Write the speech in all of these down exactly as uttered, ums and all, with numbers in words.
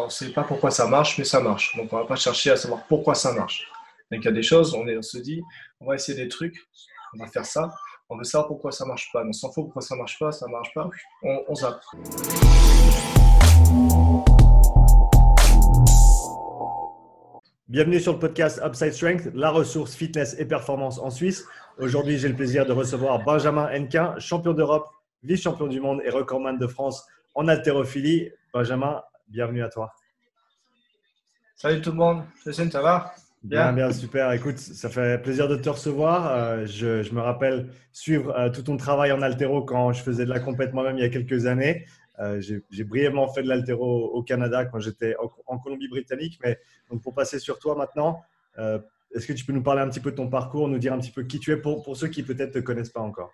on ne sait pas pourquoi ça marche, mais ça marche. Donc, on ne va pas chercher à savoir pourquoi ça marche. Donc, il y a des choses, on, est, on se dit, on va essayer des trucs, on va faire ça, on veut savoir pourquoi ça ne marche pas. Mais on s'en fout pourquoi ça ne marche pas, ça ne marche pas, on, on zappe. Bienvenue sur le podcast Upside Strength, la ressource fitness et performance en Suisse. Aujourd'hui, j'ai le plaisir de recevoir Benjamin Dequin, champion d'Europe, vice-champion du monde et recordman de France en haltérophilie. Benjamin, bienvenue à toi. Salut tout le monde, Cécile, ça va ? Bien, bien, super. Écoute, ça fait plaisir de te recevoir. Euh, je, je me rappelle suivre euh, tout ton travail en haltéro quand je faisais de la compète moi-même il y a quelques années. Euh, j'ai, j'ai brièvement fait de l'haltéro au Canada quand j'étais en, en Colombie-Britannique. Mais donc pour passer sur toi maintenant, euh, est-ce que tu peux nous parler un petit peu de ton parcours, nous dire un petit peu qui tu es pour, pour ceux qui peut-être ne te connaissent pas encore?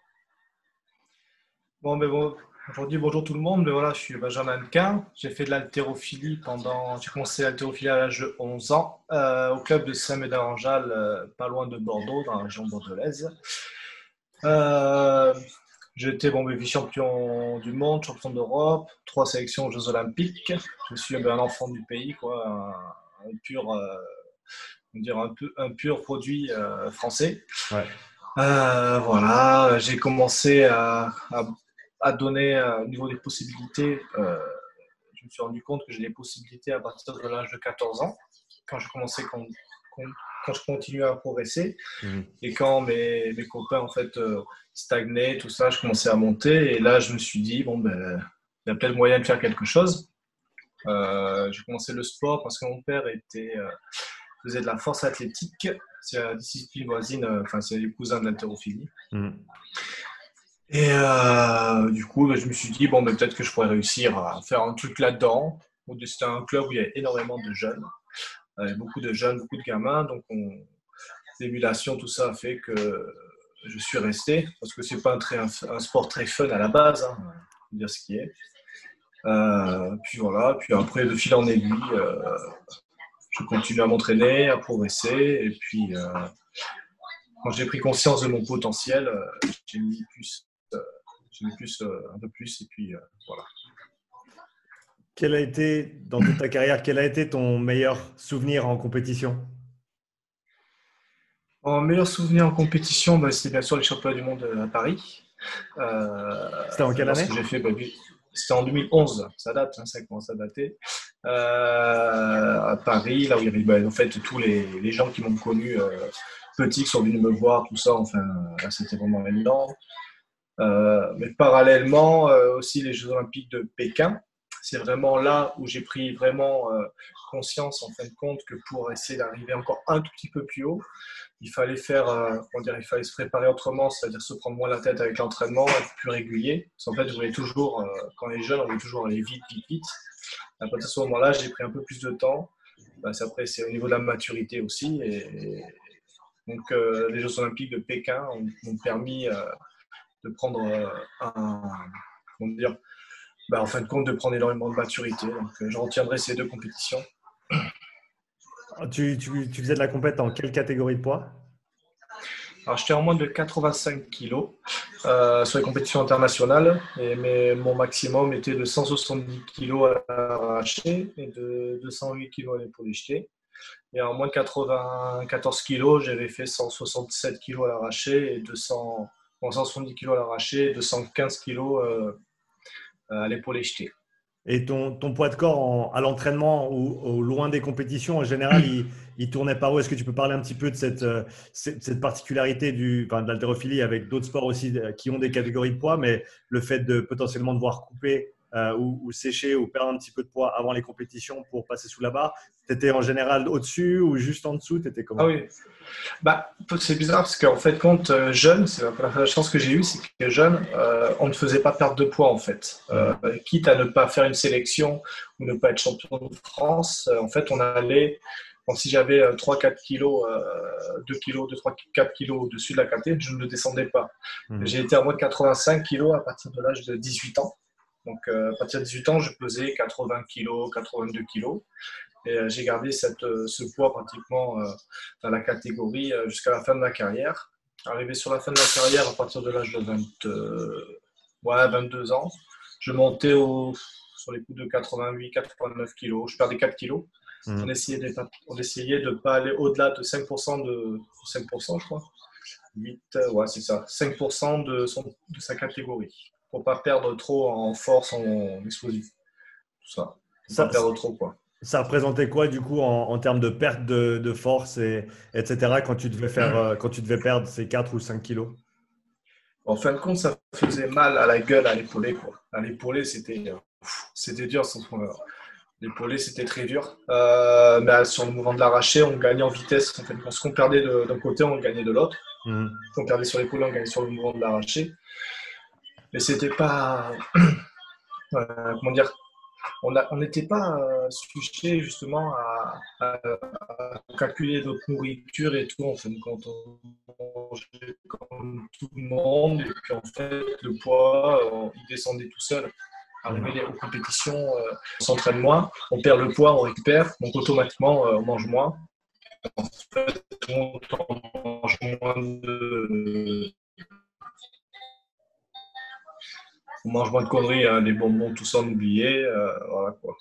Bon, mais bon, aujourd'hui, bonjour tout le monde. Mais voilà, je suis Benjamin Dequin. J'ai fait de l'haltérophilie pendant. J'ai commencé l'haltérophilie à l'âge de onze ans euh, au club de Saint-Médard-en-Jalles, euh, pas loin de Bordeaux, dans la région bordelaise. Euh, J'étais bon, vice-champion du monde, champion d'Europe, trois sélections aux Jeux Olympiques. Je suis ben, un enfant du pays, quoi, un, un pur, euh, on dirait un, un pur produit euh, français. Ouais. Euh, voilà, j'ai commencé à, à, à donner euh, au niveau des possibilités. Euh, je me suis rendu compte que j'ai des possibilités à partir de l'âge de quatorze ans, quand je commençais quand, quand, quand je continuais à progresser. Mmh. Et quand mes, mes copains en fait euh, stagnaient, tout ça, je commençais à monter. Et là, je me suis dit, bon, ben, il y a peut-être moyen de faire quelque chose. Euh, j'ai commencé le sport parce que mon père était, euh, faisait de la force athlétique. C'est la discipline voisine, enfin, c'est les cousins de l'haltérophilie. Mmh. Et euh, du coup, je me suis dit, bon, mais peut-être que je pourrais réussir à faire un truc là-dedans. C'était un club où il y avait énormément de jeunes, beaucoup de jeunes, beaucoup de gamins. Donc, on... l'émulation, tout ça a fait que je suis resté parce que ce n'est pas un, très, un sport très fun à la base, hein, faut dire ce qui est. Euh, puis voilà, puis après, de fil en aiguille, euh... je continue à m'entraîner, à progresser. Et puis, euh, quand j'ai pris conscience de mon potentiel, euh, j'ai mis plus, euh, j'ai mis plus euh, un peu plus. Et puis, euh, voilà. Quel a été, dans toute ta carrière, quel a été ton meilleur souvenir en compétition ? Mon meilleur souvenir en compétition, bah, c'était bien sûr les championnats du monde à Paris. Euh, c'était en quelle année ? J'ai fait, bah, c'était en deux mille onze. Ça date, hein, ça commence à dater. Euh, à Paris, là où il y avait ben, en fait tous les, les gens qui m'ont connu euh, petit, qui sont venus me voir, tout ça, enfin, là, c'était vraiment énorme. Euh, mais parallèlement, euh, aussi les Jeux Olympiques de Pékin, c'est vraiment là où j'ai pris vraiment euh, conscience, en fin de compte, que pour essayer d'arriver encore un tout petit peu plus haut, il fallait faire, euh, on dirait, il fallait se préparer autrement, c'est-à-dire se prendre moins la tête avec l'entraînement, être plus régulier. Parce qu'en fait, je voulais toujours, euh, quand on est jeune, on voulait toujours aller vite, vite, vite. À partir de ce moment-là, j'ai pris un peu plus de temps. Après, c'est au niveau de la maturité aussi. Et donc, euh, les Jeux Olympiques de Pékin m'ont permis euh, de prendre euh, un, comment dire, bah, en fin de compte, de prendre énormément de maturité. Donc, euh, j'en retiendrai ces deux compétitions. Tu, tu, tu faisais de la compète en quelle catégorie de poids ? Alors, j'étais en moins de quatre-vingt-cinq kilos euh, sur les compétitions internationales, et, mais mon maximum était de cent soixante-dix kilos à l'arraché et de deux cent huit kilos pour les jeter. Et en moins de quatre-vingt-quatorze kilos, j'avais fait cent soixante-sept kilos à l'arraché et deux cents, bon, cent soixante-dix kilos à l'arraché et deux cent quinze kilos euh, à l'épaulé jeté. Et ton, ton poids de corps en, à l'entraînement ou au loin des compétitions, en général, il, il tournait par où? Est-ce que tu peux parler un petit peu de cette, cette, cette particularité du, enfin, de l'haltérophilie avec d'autres sports aussi qui ont des catégories de poids, mais le fait de potentiellement devoir couper euh, ou, ou sécher ou perdre un petit peu de poids avant les compétitions pour passer sous la barre, tu étais en général au-dessus ou juste en dessous? Tu étais comment? Ah oui, bah, c'est bizarre parce qu'en fait, quand jeune, c'est la première chance que j'ai eue, c'est que jeune, euh, on ne faisait pas perdre de poids en fait. Euh, quitte à ne pas faire une sélection ou ne pas être champion de France, euh, en fait, on allait… Bon, si j'avais trois à quatre kilos, euh, deux kilos, deux à quatre kilos au-dessus de la catégorie, je ne le descendais pas. Mmh. J'ai été à moins de quatre-vingt-cinq kilos à partir de l'âge de dix-huit ans. Donc, euh, à partir de dix-huit ans, je pesais quatre-vingts kilos, quatre-vingt-deux kilos. Et euh, j'ai gardé cette, euh, ce poids pratiquement euh, dans la catégorie euh, jusqu'à la fin de ma carrière. Arrivé sur la fin de ma carrière, à partir de l'âge de vingt, euh, ouais, vingt-deux ans, je montais au… sur les coups de quatre-vingt-huit quatre-vingt-neuf kilos. Je perdais quatre kilos. Mmh. On essayait de on essayait de pas aller au-delà de cinq pour cent de cinq pour cent, je crois. huit, ouais, c'est ça. cinq pour cent de son, de sa catégorie, pour pas perdre trop en force, en explosif. Tout ça. Pour ça, pas perdre trop, quoi. Ça représentait quoi du coup en, en termes de perte de, de force et etc. quand tu devais faire mmh. quand tu devais perdre ces quatre ou cinq kilos? En fin de compte, ça faisait mal à la gueule, à l'épaulé, quoi. À l'épaulé, c'était c'était dur. L'épaulé, c'était très dur. Euh, bah, sur le mouvement de l'arraché, on gagnait en vitesse. En fait, ce qu'on perdait d'un côté, on gagnait de l'autre. Mmh. On perdait sur l'épaulé, on gagnait sur le mouvement de l'arraché. Mais c'était pas euh, comment dire. On n'était pas euh, sujet justement à, à, à calculer notre nourriture et tout. En fin de compte, on mangeait comme tout le monde. Et puis en fait, le poids, on, il descendait tout seul. Arrivé aux compétitions, euh, on s'entraîne moins, on perd le poids, on récupère. Donc automatiquement, euh, on mange moins. En fait, on mange moins de... On mange moins de conneries, hein, les bonbons, tout ça, on oubliait. Euh, voilà, quoi.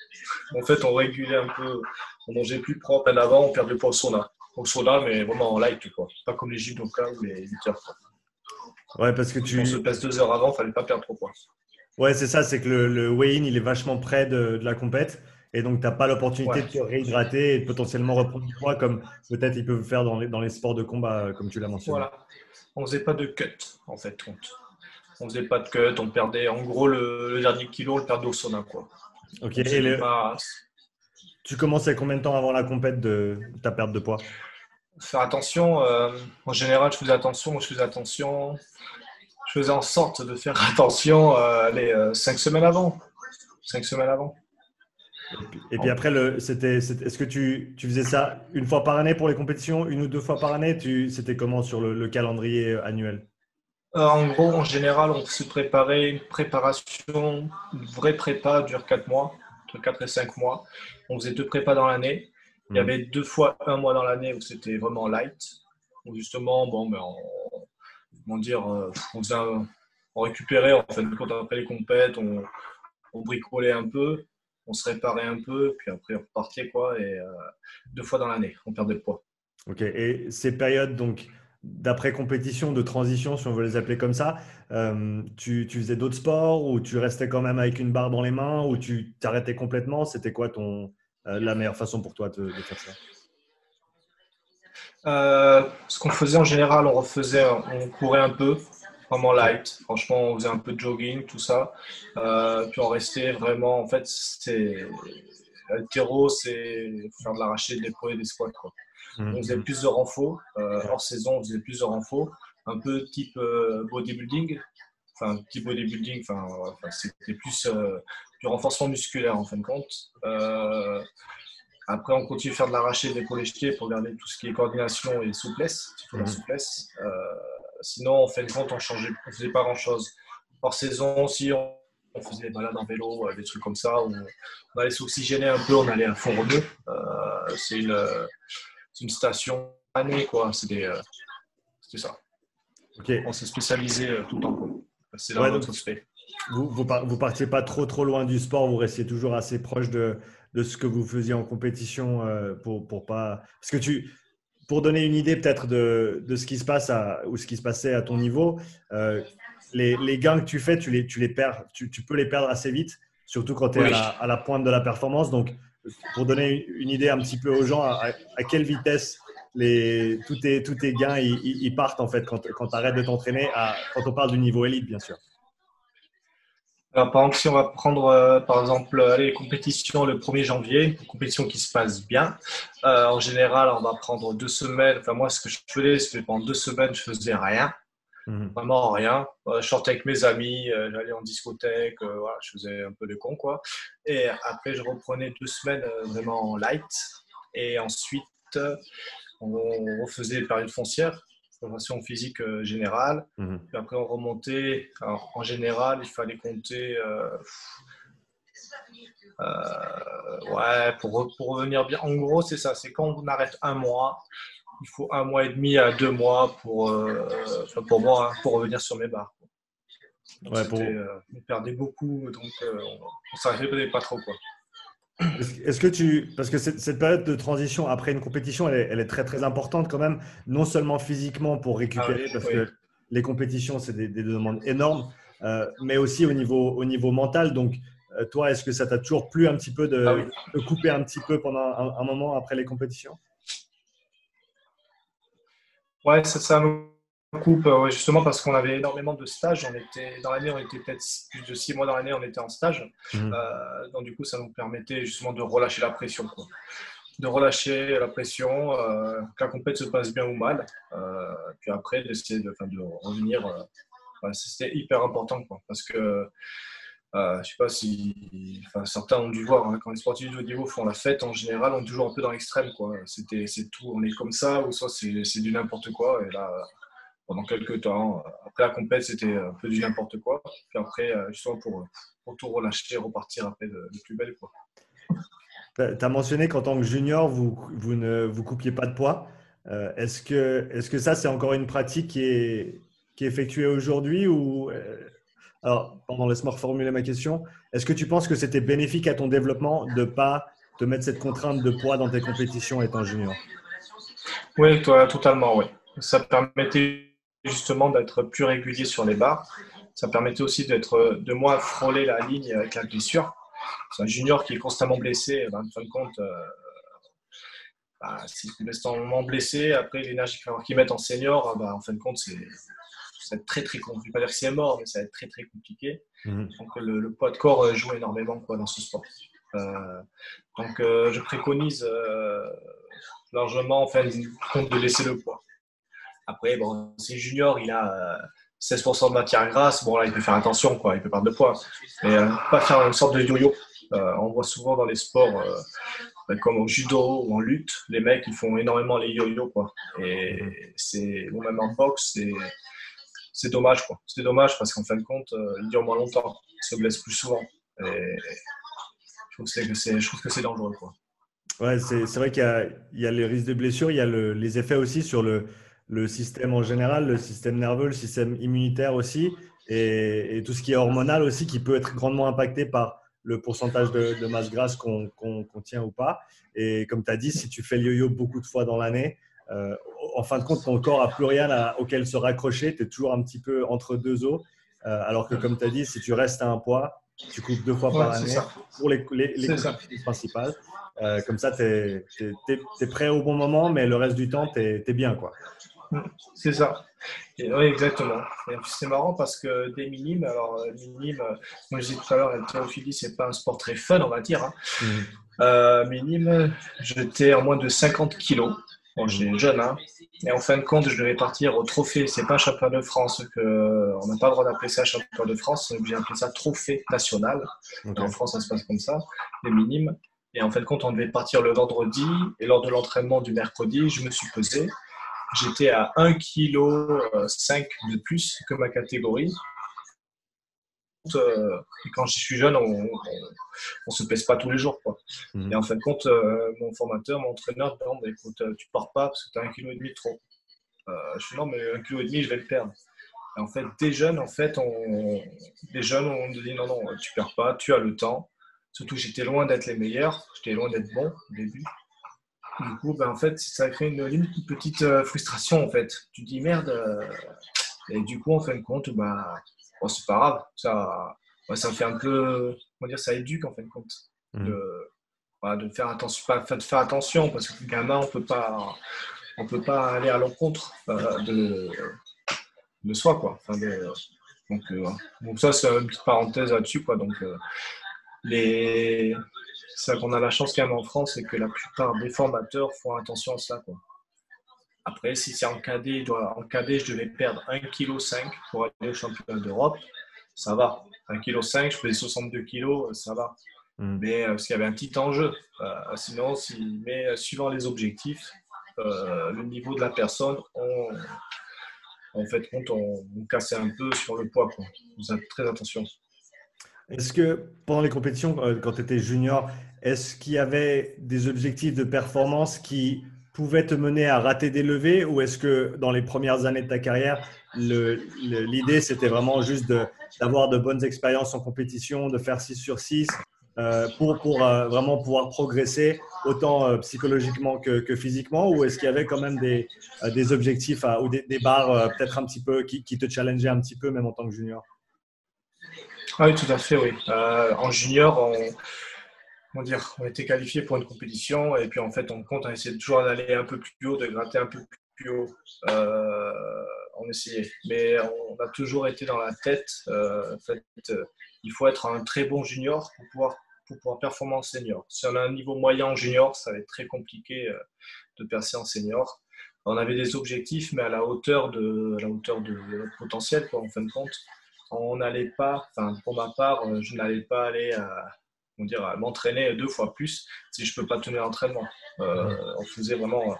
En fait, on régulait un peu, on mangeait plus propre. En avant, on perdait pas au sauna. Au sauna, mais vraiment en light, quoi. Pas comme les judokas ou les lutteurs. Ouais, parce que tu. On se passe deux heures avant, il fallait pas perdre trop, quoi. Ouais, c'est ça, c'est que le, le weigh-in, il est vachement près de, de la compète. Et donc, tu n'as pas l'opportunité ouais. de te réhydrater et de potentiellement reprendre du poids comme peut-être ils peuvent faire dans les, dans les sports de combat, comme tu l'as mentionné. Voilà. On ne faisait pas de cut, en fait, compte. On ne faisait pas de cut, on perdait en gros le, le dernier kilo, on le perdait au sauna, quoi. Ok. Et le... pas... Tu commençais combien de temps avant la compète de ta perte de poids? Faire attention. Euh, en général, je faisais attention. Je faisais attention. Je faisais en sorte de faire attention euh, les euh, cinq semaines avant. Cinq semaines avant. Et puis, et puis après, le, c'était, c'était, est-ce que tu, tu faisais ça une fois par année pour les compétitions, une ou deux fois par année? Tu, c'était comment sur le, le calendrier annuel? Euh, en gros, en général, on se préparait une préparation, une vraie prépa dure quatre mois, entre quatre et cinq mois. On faisait deux prépas dans l'année. Il y mmh. avait deux fois un mois dans l'année où c'était vraiment light. Où justement, bon, ben, on, comment dire, on, faisait un, on récupérait, en fait, quand on appelait les compètes, on, on bricolait un peu, on se réparait un peu, puis après on repartait, quoi, et euh, deux fois dans l'année, on perdait le poids. Ok, et ces périodes, donc, d'après-compétition, de transition, si on veut les appeler comme ça, euh, tu, tu faisais d'autres sports ou tu restais quand même avec une barre dans les mains ou tu t'arrêtais complètement? C'était quoi ton, euh, la meilleure façon pour toi de, de faire ça? euh, Ce qu'on faisait en général, on refaisait, on courait un peu, vraiment light. Franchement, on faisait un peu de jogging, tout ça. Euh, puis on restait vraiment, en fait, c'est l'haltéro, c'est faire de l'arraché, de l'épaule et des squats, quoi. Mmh. On faisait plus de renfaux, euh, hors saison, on faisait plus de renfaux, un peu type euh, bodybuilding, enfin petit bodybuilding, enfin, enfin c'était plus euh, du renforcement musculaire en fin de compte. Euh, après, on continue à faire de l'arraché, des l'épaule jeté pour garder tout ce qui est coordination et souplesse, surtout mmh. la souplesse. Euh, sinon, en fin de compte, on changeait, on faisait pas grand chose. Hors saison, si on, on faisait des balades en vélo, euh, des trucs comme ça, on, on allait s'oxygéner un peu, on allait à fond rebeu. Euh, c'est une euh, C'est une station année, quoi. C'était euh, ça. Okay. On s'est spécialisé euh, tout le temps. Quoi. C'est là ouais, notre aspect. Vous vous, par, vous partiez pas trop trop loin du sport. Vous restiez toujours assez proche de, de ce que vous faisiez en compétition euh, pour pour pas. Parce que tu pour donner une idée peut-être de, de ce qui se passe à, ou ce qui se passait à ton niveau, euh, les, les gains que tu fais, tu les tu les perds. Tu, tu peux les perdre assez vite, surtout quand tu es oui. à, à la pointe de la performance. Donc pour donner une idée un petit peu aux gens, à, à quelle vitesse les, tous, tes, tous tes gains ils, ils partent en fait quand, quand tu arrêtes de t'entraîner, quand on parle du niveau élite, bien sûr. Alors, par exemple, si on va prendre euh, par exemple les compétitions le premier janvier, une compétition qui se passe bien, euh, en général, on va prendre deux semaines. Enfin, moi, ce que je faisais, c'est que pendant deux semaines, je faisais rien. Mmh. Vraiment rien. Je sortais avec mes amis, euh, j'allais en discothèque, euh, voilà, je faisais un peu le con, quoi. Et après, je reprenais deux semaines euh, vraiment light. Et ensuite, euh, on refaisait par une foncière, préparation physique euh, générale. Mmh. Puis après, on remontait. Alors, en général, il fallait compter. Euh, euh, ouais, pour, pour revenir bien. En gros, c'est ça. C'est quand on arrête un mois. Il faut un mois et demi à deux mois pour, euh, pour moi, hein, pour revenir sur mes barres. Donc, ouais, pour... euh, on perdait beaucoup, donc euh, on ne s'arrêtait pas trop, quoi. Est-ce que tu, parce que cette, cette période de transition après une compétition, elle est, elle est très très importante quand même, non seulement physiquement pour récupérer, ah oui, parce oui. que les compétitions c'est des, des demandes énormes, euh, mais aussi au niveau au niveau mental. Donc toi, est-ce que ça t'a toujours plu un petit peu de, ah oui. de couper un petit peu pendant un, un moment après les compétitions? Ouais, ça, ça me coupe ouais, justement parce qu'on avait énormément de stages. On était dans l'année, on était peut-être plus de six mois dans l'année, on était en stage. Mmh. Euh, donc du coup, ça nous permettait justement de relâcher la pression, quoi. De relâcher la pression, euh, que la compète se passe bien ou mal. Euh, puis après, d'essayer de, de revenir. Euh, ouais, c'était hyper important, quoi, parce que. Euh, je ne sais pas si enfin, certains ont dû voir, hein, quand les sportifs de haut niveau font la fête, en général, on est toujours un peu dans l'extrême. C'est tout, on est comme ça, ou soit c'est du n'importe quoi. Et là, pendant quelques temps, après la compète, c'était un peu du n'importe quoi. Puis après, justement, pour, pour tout relâcher, repartir après de, de plus belle, quoi. Tu as mentionné qu'en tant que junior, vous, vous ne vous coupiez pas de poids. Euh, est-ce que, est-ce que ça, c'est encore une pratique qui est, qui est effectuée aujourd'hui ou… Alors, pardon, laisse-moi reformuler ma question. Est-ce que tu penses que c'était bénéfique à ton développement de ne pas te mettre cette contrainte de poids dans tes compétitions étant junior? Oui, toi, totalement, oui. Ça permettait justement d'être plus régulier sur les barres. Ça permettait aussi d'être, de moins frôler la ligne avec la blessure. C'est un junior qui est constamment blessé, ben, en fin de compte, euh, ben, s'il est constamment blessé, après l'énergie qu'il met en senior, ben, en fin de compte, c'est… Ça va être très, très compliqué. Je ne vais pas dire que c'est mort, mais ça va être très, très compliqué. Mmh. Donc, le, le poids de corps joue énormément, quoi, dans ce sport. Euh, donc, euh, je préconise euh, largement, en fin de compte, de laisser le poids. Après, bon, si le junior, il a euh, seize pour cent de matière grasse, bon, là, il peut faire attention, quoi, il peut perdre de poids. Mais euh, pas faire une sorte de yo-yo. Euh, on voit souvent dans les sports, euh, comme au judo ou en lutte, les mecs, ils font énormément les yo-yo, quoi. Et c'est, bon, même en boxe, c'est… C'est dommage, quoi. C'est dommage parce qu'en fin de compte, euh, il dure moins longtemps, il se blesse plus souvent. Et je trouve que c'est dangereux, quoi. Ouais, c'est vrai qu'il y, y a les risques de blessures, il y a le, les effets aussi sur le, le système en général, le système nerveux, le système immunitaire aussi, et, et tout ce qui est hormonal aussi, qui peut être grandement impacté par le pourcentage de, de masse grasse qu'on qu'on, qu'on tient ou pas. Et comme tu as dit, si tu fais le yo-yo beaucoup de fois dans l'année, Euh, en fin de compte, ton corps n'a plus rien à, auquel se raccrocher. Tu es toujours un petit peu entre deux os. Euh, alors que, comme tu as dit, si tu restes à un poids, tu coupes deux fois ouais, par année pour les, les, les compétitions principales. Euh, comme ça, tu es, es, es, es prêt au bon moment, mais le reste du temps, tu es, es bien, quoi. C'est ça. Et, oui, exactement. C'est marrant parce que des minimes, alors minimes, moi je disais tout à l'heure, la théophilie, ce n'est pas un sport très fun, on va dire. Hein. Mmh. Euh, minimes, j'étais en moins de cinquante kilos. Bon, j'étais jeune, hein. Et en fin de compte, je devais partir au trophée. C'est pas un championnat de France, que... on n'a pas le droit d'appeler ça championnat de France, on est obligé d'appeler ça trophée national. Okay. En France, ça se passe comme ça, les minimes. Et en fin de compte, on devait partir le vendredi. Et lors de l'entraînement du mercredi, je me suis pesé. J'étais à un virgule cinq kilos de plus que ma catégorie. Euh, quand je suis jeune, on ne se pèse pas tous les jours, quoi. Mmh. Et en fin de compte, euh, mon formateur, mon entraîneur, me dit, bah, écoute, tu ne pars pas parce que tu as un kilo et demi de trop. Euh, je dis non, mais un kilo et demi, je vais le perdre. Et en fait, des jeunes, en fait, on, des jeunes, on me dit non, non, tu ne perds pas, tu as le temps. Surtout, j'étais loin d'être les meilleurs, j'étais loin d'être bon au début. Du coup, ben, en fait, ça crée une, une petite frustration, en fait. Tu te dis merde. Euh... Et du coup, en fin de compte, bah, bon, c'est pas grave, ça, ça fait un peu, comment dire, ça éduque en fin de compte, mmh. de, bah, de, faire attention, de faire attention, parce que le gamin, on peut pas, on peut pas aller à l'encontre euh, de, de soi, quoi. Enfin, de, donc, euh, donc ça, c'est une petite parenthèse là-dessus, quoi. Donc, euh, les, ça qu'on a la chance quand même en France, c'est que la plupart des formateurs font attention à ça, quoi. Après, si c'est en cadet, je devais perdre un virgule cinq kilos pour aller au championnat d'Europe, ça va. un virgule cinq kilos, je faisais soixante-deux kilos, ça va. Mm. Mais parce qu'il y avait un petit enjeu. Euh, sinon, si, mais suivant les objectifs, euh, le niveau de la personne, on, en fait, on, on, on cassait un peu sur le poids, quoi. On faisait très attention. Est-ce que pendant les compétitions, quand tu étais junior, est-ce qu'il y avait des objectifs de performance qui pouvait te mener à rater des levées, ou est-ce que dans les premières années de ta carrière, l'idée c'était vraiment juste de, d'avoir de bonnes expériences en compétition, de faire six sur six euh, pour, pour euh, vraiment pouvoir progresser autant euh, psychologiquement que, que physiquement, ou est-ce qu'il y avait quand même des, euh, des objectifs à, ou des, des barres euh, peut-être un petit peu qui, qui te challengeaient un petit peu même en tant que junior? Ah oui, tout à fait, oui. Euh, en junior, on... Comment dire, on était qualifié pour une compétition et puis en fait on compte, on essayait toujours d'aller un peu plus haut, de gratter un peu plus haut. Euh, on essayait, mais on a toujours été dans la tête. Euh, en fait, euh, il faut être un très bon junior pour pouvoir, pour pouvoir performer en senior. Si on a un niveau moyen en junior, ça va être très compliqué euh, de percer en senior. On avait des objectifs, mais à la hauteur de, à la hauteur de notre potentiel, quoi, en fin de compte. On n'allait pas, enfin pour ma part, je n'allais pas aller à on dirait m'entraîner deux fois plus si je ne peux pas tenir l'entraînement. Euh, on faisait vraiment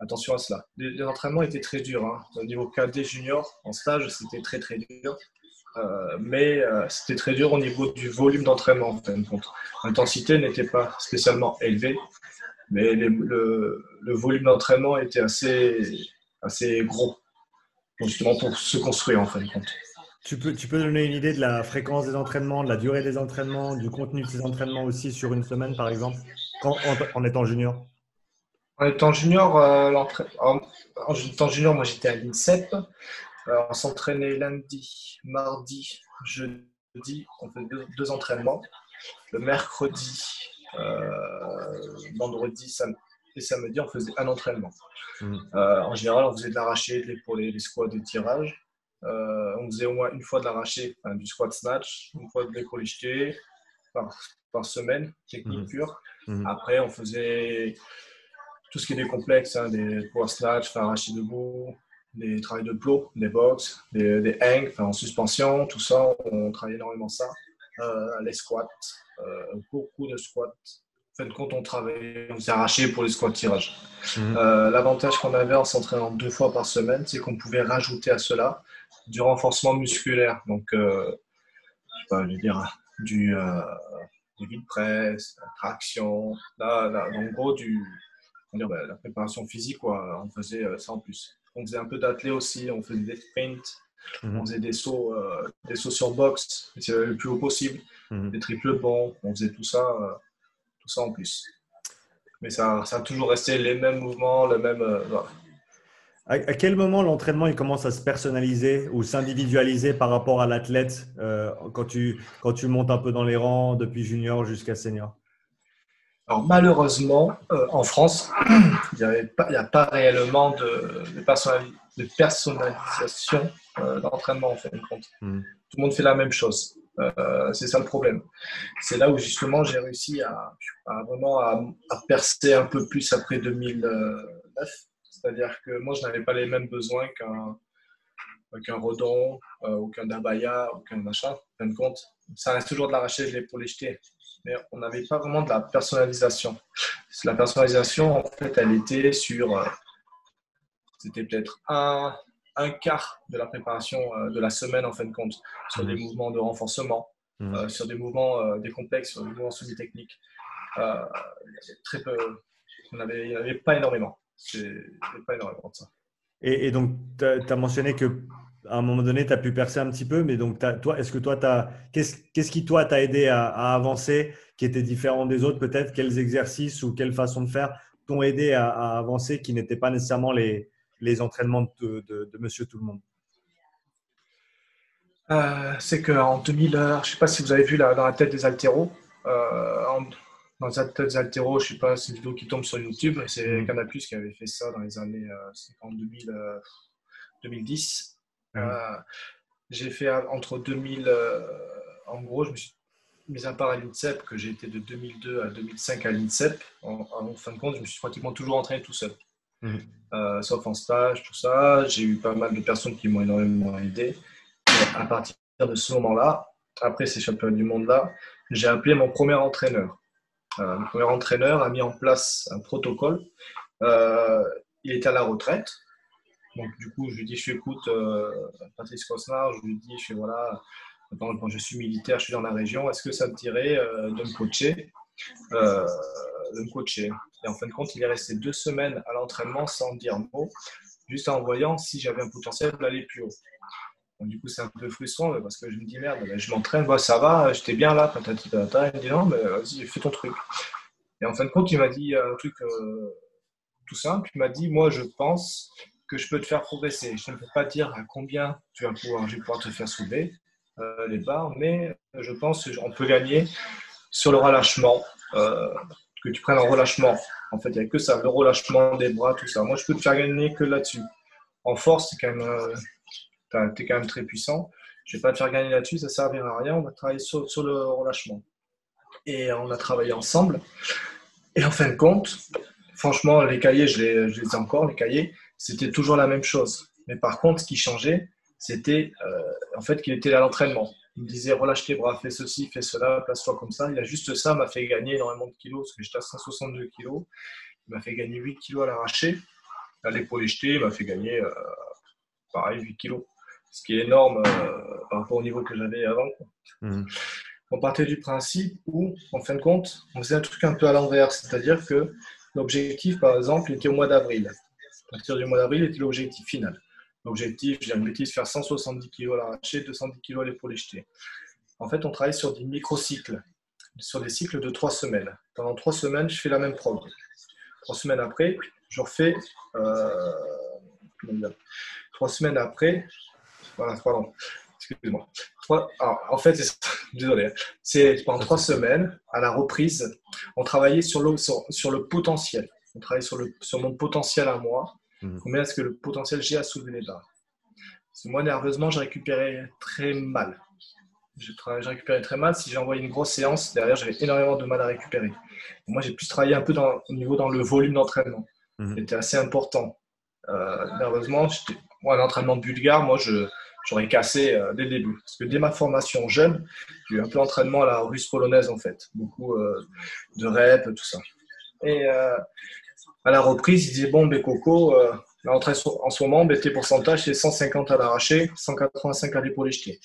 attention à cela. Les, les entraînements étaient très durs. Hein. Au niveau K D junior, en stage, c'était très très dur. Euh, mais euh, c'était très dur au niveau du volume d'entraînement. En fin de compte. L'intensité n'était pas spécialement élevée, mais les, le, le volume d'entraînement était assez, assez gros, justement pour se construire en fin de compte. Tu peux, tu peux donner une idée de la fréquence des entraînements, de la durée des entraînements, du contenu de ces entraînements aussi sur une semaine, par exemple, en, en, en étant junior? En étant junior, euh, en, en étant junior, moi j'étais à l'INSEP. Alors, on s'entraînait lundi, mardi, jeudi. On fait deux, deux entraînements. Le mercredi, euh, vendredi, samedi. Et samedi, on faisait un entraînement. Mmh. Euh, en général, on faisait de l'arraché, de l'épaulé, des squats, des tirages. Euh, on faisait au moins une fois de l'arraché, hein, du squat snatch, une fois de l'épaulé jeté par, par semaine, technique mmh. pure. Mmh. Après, on faisait tout ce qui est des complexes, hein, des power snatch, arraché debout, des travails de plot, des box, des, des hangs en suspension, tout ça, on travaillait énormément ça. Euh, les squats, euh, beaucoup de squats. En fin de compte, on travaillait, on s'est arraché pour les squats tirage. Mmh. Euh, l'avantage qu'on avait en s'entraînant deux fois par semaine, c'est qu'on pouvait rajouter à cela du renforcement musculaire, donc euh, ben, je veux dire, du, euh, du vide presse, traction, là, là, en gros du, on dirait, ben, la préparation physique, quoi. On faisait ça en plus. On faisait un peu d'athlé aussi, on faisait des sprints, mm-hmm. on faisait des sauts, euh, des sauts sur box, le plus haut possible, mm-hmm. des triples bonds, on faisait tout ça, euh, tout ça en plus. Mais ça, ça a toujours resté les mêmes mouvements, le même. Euh, voilà. À quel moment l'entraînement il commence à se personnaliser ou s'individualiser par rapport à l'athlète euh, quand, tu, quand tu montes un peu dans les rangs depuis junior jusqu'à senior? Alors malheureusement, euh, en France, il n'y a pas réellement de, de personnalisation euh, d'entraînement en fin de compte. Mmh. Tout le monde fait la même chose. Euh, c'est ça le problème. C'est là où justement j'ai réussi à, à vraiment à, à percer un peu plus après deux mille neuf. C'est-à-dire que moi, je n'avais pas les mêmes besoins qu'un, qu'un Redon, euh, ou qu'un Dabaya, ou qu'un machin. En fin de compte, ça reste toujours de l'arraché, je l'ai pour les jeter. Mais on n'avait pas vraiment de la personnalisation. La personnalisation, en fait, elle était sur… Euh, c'était peut-être un, un quart de la préparation euh, de la semaine, en fin de compte, sur des mouvements de renforcement, mmh. euh, sur des mouvements euh, des complexes, sur des mouvements semi-techniques. Euh, très peu, on n'avait, il n'y en avait pas énormément. C'est pas énormément ça. Et, et donc, tu as mentionné qu'à un moment donné, tu as pu percer un petit peu, mais donc, toi, est-ce que toi, t'as, qu'est-ce, qu'est-ce qui, toi, t'a aidé à, à avancer, qui était différent des autres peut-être? Quels exercices ou quelles façons de faire t'ont aidé à, à avancer qui n'étaient pas nécessairement les, les entraînements de, de, de Monsieur Tout-le-Monde? euh, C'est qu'en deux mille, je ne sais pas si vous avez vu la, dans la tête des haltéros, euh, en dans les haltéros, je ne sais pas, c'est une vidéo qui tombe sur YouTube. C'est Canapus qui avait fait ça dans les années deux mille dix. Mm. Euh, j'ai fait entre deux mille… Euh, en gros, je me suis mis à part à l'INSEP, que j'ai été de deux mille deux à deux mille cinq à l'INSEP. En, en fin de compte, je me suis pratiquement toujours entraîné tout seul. Mm. Euh, sauf en stage, tout ça. J'ai eu pas mal de personnes qui m'ont énormément aidé. Et à partir de ce moment-là, après ces championnats du monde-là, j'ai appelé mon premier entraîneur. Euh, le premier entraîneur a mis en place un protocole. Euh, il était à la retraite. Donc, du coup, je lui dis, je suis écoute euh, Patrice Cosmar, je lui dis, je suis, voilà, dans, quand je suis militaire, je suis dans la région, est-ce que ça me dirait euh, de me coacher euh, de me coacher. Et en fin de compte, il est resté deux semaines à l'entraînement sans dire mot, juste en voyant si j'avais un potentiel d'aller plus haut. Donc, du coup, c'est un peu frustrant parce que je me dis merde, je m'entraîne, bah, ça va, j'étais bien là, patati patata. Il me dit non, mais vas-y, fais ton truc. Et en fin de compte, il m'a dit un truc euh, tout simple. Il m'a dit, moi, je pense que je peux te faire progresser. Je ne peux pas dire à combien tu vas pouvoir, je vais pouvoir te faire soulever euh, les barres, mais je pense qu'on peut gagner sur le relâchement, euh, que tu prennes un relâchement. En fait, il n'y a que ça, le relâchement des bras, tout ça. Moi, je peux te faire gagner que là-dessus. En force, tu es quand, euh, quand même très puissant. Je ne vais pas te faire gagner là-dessus, ça ne servira à rien. On va travailler sur, sur le relâchement. Et on a travaillé ensemble. Et en fin de compte, franchement, les cahiers, je les, je les ai encore, les cahiers, c'était toujours la même chose. Mais par contre, ce qui changeait, c'était euh, en fait qu'il était à l'entraînement. Il me disait, relâche tes bras, fais ceci, fais cela, place-toi comme ça. Il a juste ça, m'a fait gagner énormément de kilos, parce que j'étais à cent soixante-deux kilos. Il m'a fait gagner huit kilos à l'arraché. À l'épaule jetée, il m'a fait gagner, euh, pareil, huit kilos. Ce qui est énorme euh, par rapport au niveau que j'avais avant, quoi. Mmh. On partait du principe où, en fin de compte, on faisait un truc un peu à l'envers. C'est-à-dire que l'objectif, par exemple, était au mois d'avril. À partir du mois d'avril, était l'objectif final. L'objectif, j'ai une bêtise, faire cent soixante-dix kilos à l'arraché, deux cent dix kilos à l'épaule jetée. En fait, on travaille sur des micro-cycles, sur des cycles de trois semaines. Pendant trois semaines, je fais la même prog. Trois semaines après, je refais… Euh, comment dire, trois semaines après… Voilà, pardon. Excusez-moi. Alors, en fait, c'est, désolé, c'est pendant trois semaines, à la reprise, on travaillait sur le, sur, sur le potentiel. On travaillait sur, le, sur mon potentiel à moi. Mmh. Combien est-ce que le potentiel j'ai à soulever les barres? Moi, nerveusement, j'ai récupéré très mal. J'ai récupéré très mal. Si j'ai envoyé une grosse séance, derrière, j'avais énormément de mal à récupérer. Et moi, j'ai plus travaillé un peu dans, au niveau dans le volume d'entraînement. Mmh. C'était assez important. Euh, nerveusement, moi, l'entraînement bulgare, moi, je... j'aurais cassé euh, dès le début. Parce que dès ma formation jeune, j'ai eu un peu d'entraînement à la russe polonaise, en fait. Beaucoup euh, de reps, tout ça. Et euh, à la reprise, ils disaient, bon, ben Coco, euh, en ce moment, ben, tes pourcentages, c'est cent cinquante à l'arraché, cent quatre-vingt-cinq à l'épaule jetée.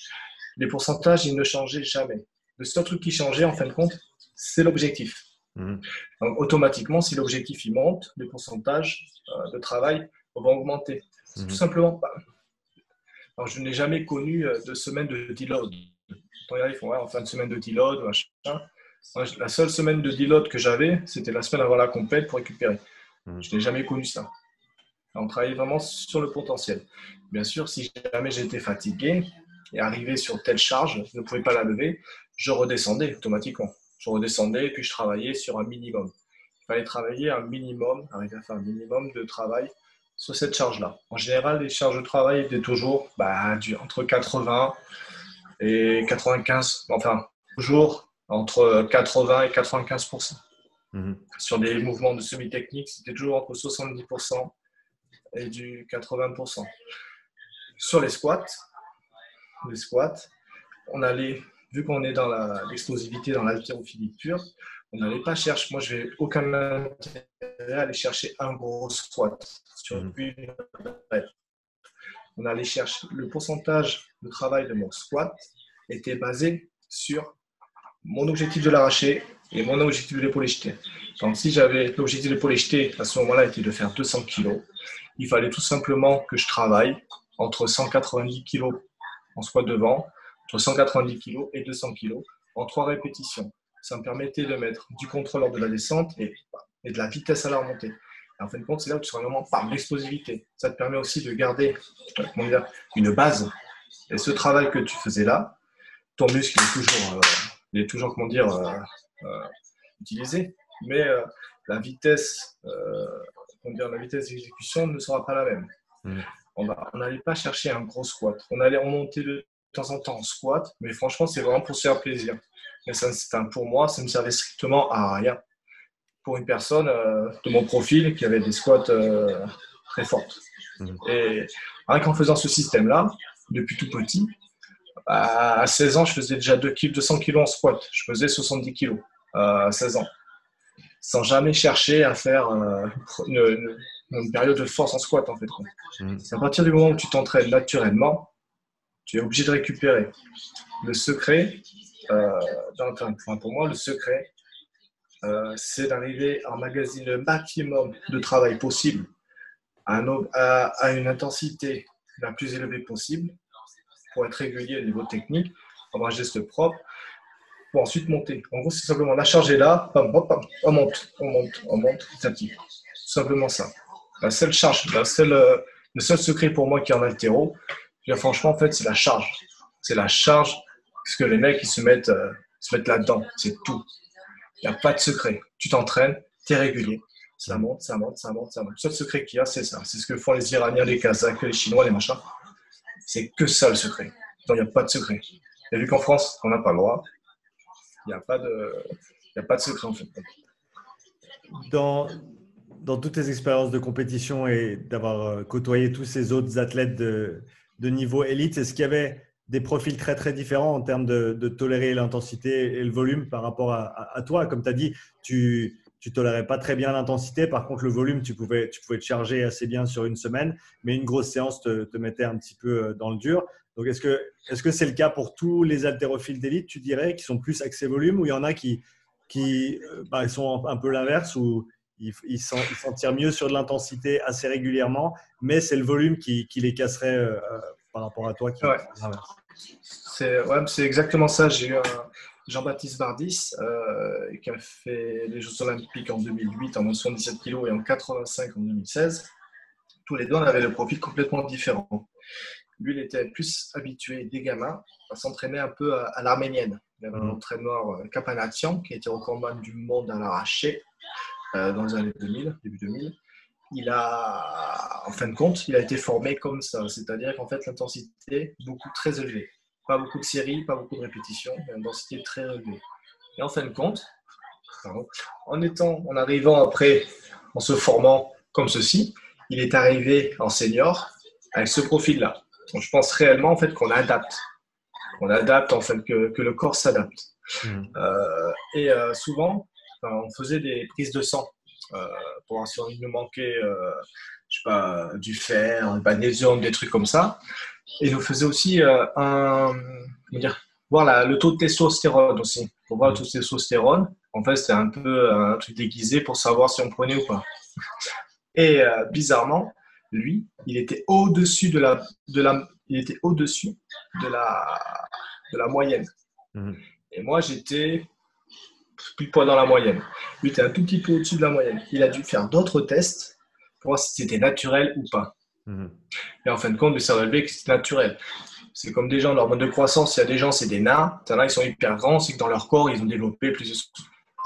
Les pourcentages, ils ne changeaient jamais. Le seul truc qui changeait, en fin de compte, c'est l'objectif. Mmh. Donc, automatiquement, si l'objectif, il monte, les pourcentages euh, de travail vont augmenter. C'est mmh. tout simplement pas… Alors, je n'ai jamais connu de semaine de deload. Ils font ouais, en fin de semaine de deload, machin. La seule semaine de deload que j'avais, c'était la semaine avant la compète pour récupérer. Mmh. Je n'ai jamais connu ça. Alors, on travaillait vraiment sur le potentiel. Bien sûr, si jamais j'étais fatigué et arrivé sur telle charge, je ne pouvais pas la lever, je redescendais automatiquement. Je redescendais et puis je travaillais sur un minimum. Il fallait travailler un minimum, arriver à faire un minimum de travail sur cette charge-là. En général, les charges de travail étaient toujours bah, du, entre quatre-vingts et quatre-vingt-quinze, enfin, toujours entre quatre-vingts et quatre-vingt-quinze pour cent. Mmh. Sur des mouvements de semi-technique, c'était toujours entre soixante-dix pour cent et du quatre-vingts pour cent. Sur les squats, les squats, on allait, vu qu'on est dans la, l'explosivité, dans l'haltérophilie pure, on n'allait pas chercher, moi je n'ai aucun intérêt à aller chercher un gros squat sur une rep. On allait chercher, le pourcentage de travail de mon squat était basé sur mon objectif de l'arraché et mon objectif de l'épaule jetée. Donc si j'avais l'objectif de l'épaule jetée à ce moment-là était de faire deux cents kilos, il fallait tout simplement que je travaille entre cent quatre-vingt-dix kilos en squat devant, entre cent quatre-vingt-dix kilos et deux cents kilos en trois répétitions. Ça me permettait de mettre du contrôle lors de la descente et, et de la vitesse à la remontée. Et en fin de compte, c'est là où tu seras vraiment par l'explosivité. Ça te permet aussi de garder dire, une base. Et ce travail que tu faisais là, ton muscle est toujours, euh, il est toujours comment dire, euh, euh, utilisé. Mais euh, la vitesse, euh, comment dire, la vitesse d'exécution ne sera pas la même. Mmh. On n'allait pas chercher un gros squat. On allait remonter de temps en temps en squat. Mais franchement, c'est vraiment pour se faire plaisir. Mais ça, un, pour moi, ça ne me servait strictement à rien. Pour une personne euh, de mon profil qui avait des squats euh, très fortes. Mmh. Et rien qu'en faisant ce système-là, depuis tout petit, à seize ans, je faisais déjà deux cents kilos en squat. Je faisais soixante-dix kilos euh, à seize ans. Sans jamais chercher à faire euh, une, une, une période de force en squat, en fait. Mmh. C'est à partir du moment où tu t'entraînes naturellement, tu es obligé de récupérer. Le secret… Euh, dans le, pour moi, le secret, euh, c'est d'arriver à emmagasiner le maximum de travail possible à, un, à, à une intensité la plus élevée possible pour être régulier au niveau technique, avoir un geste propre, pour ensuite monter. En gros, c'est simplement la charge est là, pam, pam, pam, on monte, on monte, on monte petit à petit. Tout simplement ça. La seule charge, la seule, euh, le seul secret pour moi qui est en haltéro, franchement, en fait, c'est la charge. C'est la charge, parce que les mecs, ils se mettent, euh, se mettent là-dedans. C'est tout. Il n'y a pas de secret. Tu t'entraînes, tu es régulier. Ça monte, ça monte, ça monte, ça monte. Le seul secret qu'il y a, c'est ça. C'est ce que font les Iraniens, les Kazakhs, les Chinois, les machins. C'est que ça, le secret. Donc, il n'y a pas de secret. Et vu qu'en France, on n'a pas le droit, il n'y a pas de, il n'y a pas de secret, en fait. Dans, dans toutes tes expériences de compétition et d'avoir côtoyé tous ces autres athlètes de, de niveau élite, est-ce qu'il y avait des profils très, très différents en termes de, de tolérer l'intensité et le volume par rapport à, à, à toi? Comme tu as dit, tu… Tu ne tolérais pas très bien l'intensité. Par contre, le volume, tu pouvais, tu pouvais te charger assez bien sur une semaine, mais une grosse séance te, te mettait un petit peu dans le dur. Donc, est-ce que, est-ce que c'est le cas pour tous les haltérophiles d'élite, tu dirais, qui sont plus axés volume, ou il y en a qui, qui bah, sont un peu l'inverse, où ils, ils, sont, ils s'en tirent mieux sur de l'intensité assez régulièrement, mais c'est le volume qui, qui les casserait euh, par rapport à toi qui ouais. l'inverse. C'est, ouais, c'est exactement ça. J'ai eu un… Jean-Baptiste Bardis, euh, qui a fait les Jeux Olympiques en deux mille huit en soixante-dix-sept kilos et en quatre-vingt-cinq en deux mille seize, tous les deux, on avait le profil complètement différent. Lui, il était plus habitué des gamins à s'entraîner un peu à, à l'arménienne. Il avait un entraîneur euh, Kapanatian, qui était recordman du monde à l'arraché euh, dans les années deux mille, début deux mille. Il a, en fin de compte, il a été formé comme ça, c'est-à-dire qu'en fait, l'intensité beaucoup très élevée. Pas beaucoup de séries, pas beaucoup de répétitions, une densité très élevée. Et en fin de compte, pardon, en, étant, en arrivant après, en se formant comme ceci, il est arrivé en senior avec ce profil-là. Donc, je pense réellement en fait, qu'on adapte. On adapte, en fait, que, que le corps s'adapte. Mmh. Euh, et euh, souvent, on faisait des prises de sang euh, pour voir si on nous manquait euh, je sais pas, du fer, du magnésium, des trucs comme ça. Et nous faisait aussi euh, un, comment dire, voir la, le taux de testostérone aussi. Pour voir le taux de testostérone, en fait, c'était un peu un truc déguisé pour savoir si on prenait ou pas. Et euh, bizarrement, lui, il était au-dessus de la, de la, il était au-dessus de la, de la moyenne. Mmh. Et moi, j'étais plus poids dans la moyenne. Lui, était un tout petit peu au-dessus de la moyenne. Il a dû faire d'autres tests pour voir si c'était naturel ou pas. Et en fin de compte, le cerveau élevé, c'est naturel. C'est comme des gens, leur mode de croissance, il y a des gens, c'est des nains, il y en a qui sont hyper grands, c'est que dans leur corps, ils ont développé plus de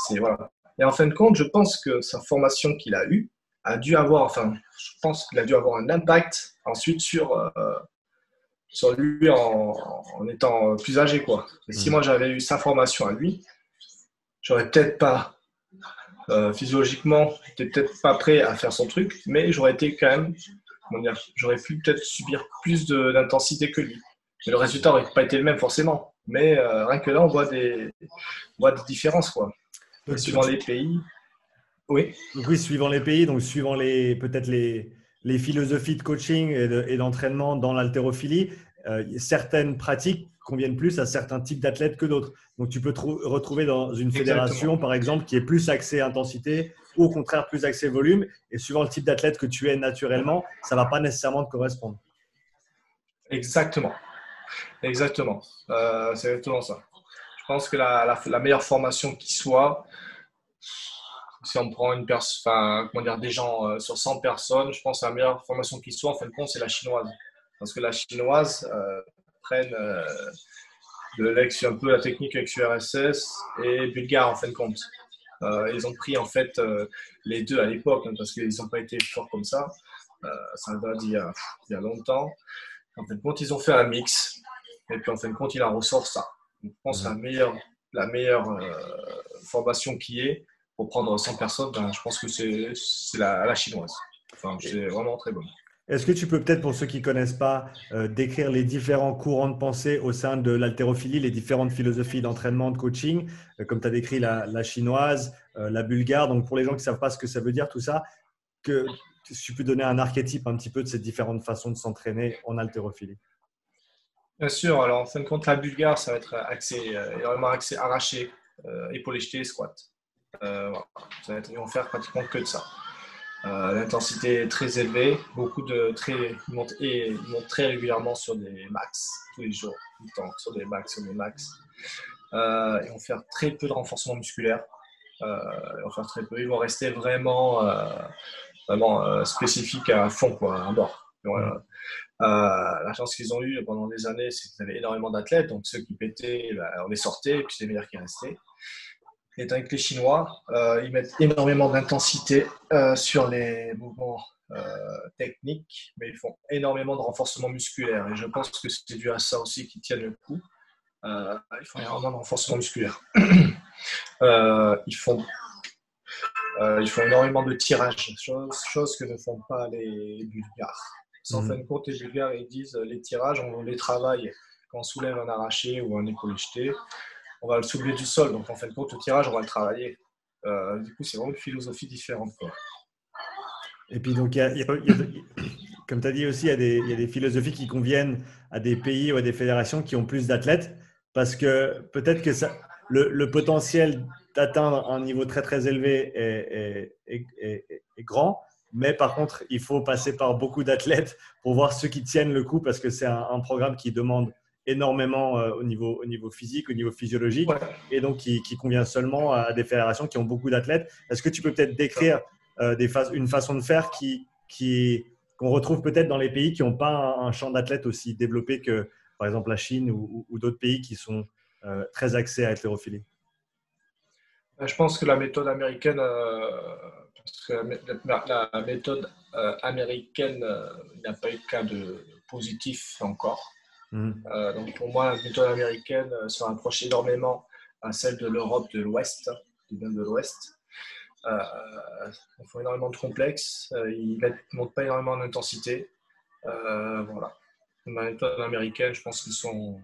c'est, voilà. Et en fin de compte, je pense que sa formation qu'il a eue a dû avoir, enfin, je pense qu'il a dû avoir un impact ensuite sur, euh, sur lui en, en étant plus âgé, quoi. Et si moi, j'avais eu sa formation à lui, j'aurais peut-être pas… Euh, physiologiquement, j'étais peut-être pas prêt à faire son truc, mais j'aurais été quand même… J'aurais pu peut-être subir plus de, d'intensité que lui. Mais le résultat n'aurait pas été le même forcément. Mais euh, rien que là, on voit des, on voit des différences, quoi. Donc, suivant tu... les pays. Oui. Donc, oui, suivant les pays, donc suivant les, peut-être les, les philosophies de coaching et, de, et d'entraînement dans l'haltérophilie, euh, certaines pratiques conviennent plus à certains types d'athlètes que d'autres. Donc, tu peux te retrouver dans une fédération, exactement, par exemple, qui est plus axée intensité, ou au contraire plus axé volume, et suivant le type d'athlète que tu es naturellement, ça ne va pas nécessairement te correspondre. Exactement. Exactement. Euh, c'est exactement ça. Je pense que la, la, la meilleure formation qui soit, si on prend une pers- comment dire, des gens euh, sur cent personnes, je pense que la meilleure formation qui soit, en fin de compte, c'est la chinoise. Parce que la chinoise euh, prenne euh, de un peu la technique avec U R S S et bulgare, en fin de compte. Euh, ils ont pris en fait euh, les deux à l'époque, hein, parce qu'ils n'ont pas été forts comme ça. Euh, ça date d'il y a, il y a longtemps. En fin de compte, ils ont fait un mix. Et puis en fin de compte, il en ressort ça. Donc, je pense que la meilleure, la meilleure euh, formation qui est, pour prendre cent personnes, ben, je pense que c'est, c'est la, la chinoise. Enfin, c'est vraiment très bon. Est-ce que tu peux peut-être, pour ceux qui ne connaissent pas, euh, décrire les différents courants de pensée au sein de l'haltérophilie, les différentes philosophies d'entraînement, de coaching, euh, comme tu as décrit la, la chinoise, euh, la bulgare. Donc, pour les gens qui ne savent pas ce que ça veut dire, tout ça, que tu peux donner un archétype un petit peu de ces différentes façons de s'entraîner en haltérophilie. Bien sûr. Alors, en fin de compte, la bulgare, ça va être axé, euh, énormément axé arraché, euh, épaulé jeté, squat. Euh, voilà. Ça va être, ils vont faire pratiquement que de ça. Euh, l'intensité très élevée, beaucoup de très ils montent, et ils montent très régulièrement sur des max tous les jours, tout le temps sur des max, sur des max. Euh, ils vont faire très peu de renforcement musculaire. Euh, ils vont faire très peu. Ils vont rester vraiment, euh, vraiment euh, spécifiques à fond, quoi, à bord. Donc, euh, euh, la chance qu'ils ont eue pendant des années, c'est qu'ils avaient énormément d'athlètes. Donc ceux qui pétaient, bah, on les sortait, et puis c'est les meilleurs qui restaient. Et avec les Chinois, euh, ils mettent énormément d'intensité euh, sur les mouvements euh, techniques, mais ils font énormément de renforcement musculaire. Et je pense que c'est dû à ça aussi qu'ils tiennent le coup. Euh, ils font énormément de renforcement musculaire. euh, ils, font, euh, ils font énormément de tirage, chose, chose que ne font pas les Bulgares. En fin de compte, les Bulgares, ils disent les tirages, on les travaille quand on soulève un arraché ou un épaulé jeté. On va le soulever du sol, donc en fin de compte, le tirage, on va le travailler. Euh, du coup, c'est vraiment une philosophie différente, quoi. Et puis, donc, il y a, il y a, comme tu as dit aussi, il y a des, il y a des philosophies qui conviennent à des pays ou à des fédérations qui ont plus d'athlètes, parce que peut-être que ça, le, le potentiel d'atteindre un niveau très, très élevé est, est, est, est, est grand, mais par contre, il faut passer par beaucoup d'athlètes pour voir ceux qui tiennent le coup, parce que c'est un, un programme qui demande énormément euh, au, niveau, au niveau physique, au niveau physiologique, ouais. Et donc qui, qui convient seulement à des fédérations qui ont beaucoup d'athlètes. Est-ce que tu peux peut-être décrire euh, des fa- une façon de faire qui, qui, qu'on retrouve peut-être dans les pays qui n'ont pas un, un champ d'athlètes aussi développé que, par exemple, la Chine ou, ou, ou d'autres pays qui sont euh, très axés à l'haltérophilie? Je pense que la méthode américaine, euh, parce que la, la méthode euh, américaine euh, n'a pas eu de cas de positif encore. Mmh. Euh, donc pour moi, la méthode américaine euh, se rapproche énormément à celle de l'Europe de l'Ouest, qui vient de l'Ouest. Euh, ils font énormément de complexes, euh, ils ne montent pas énormément d'intensité. Euh, voilà. La méthode américaine, je pense qu'ils sont,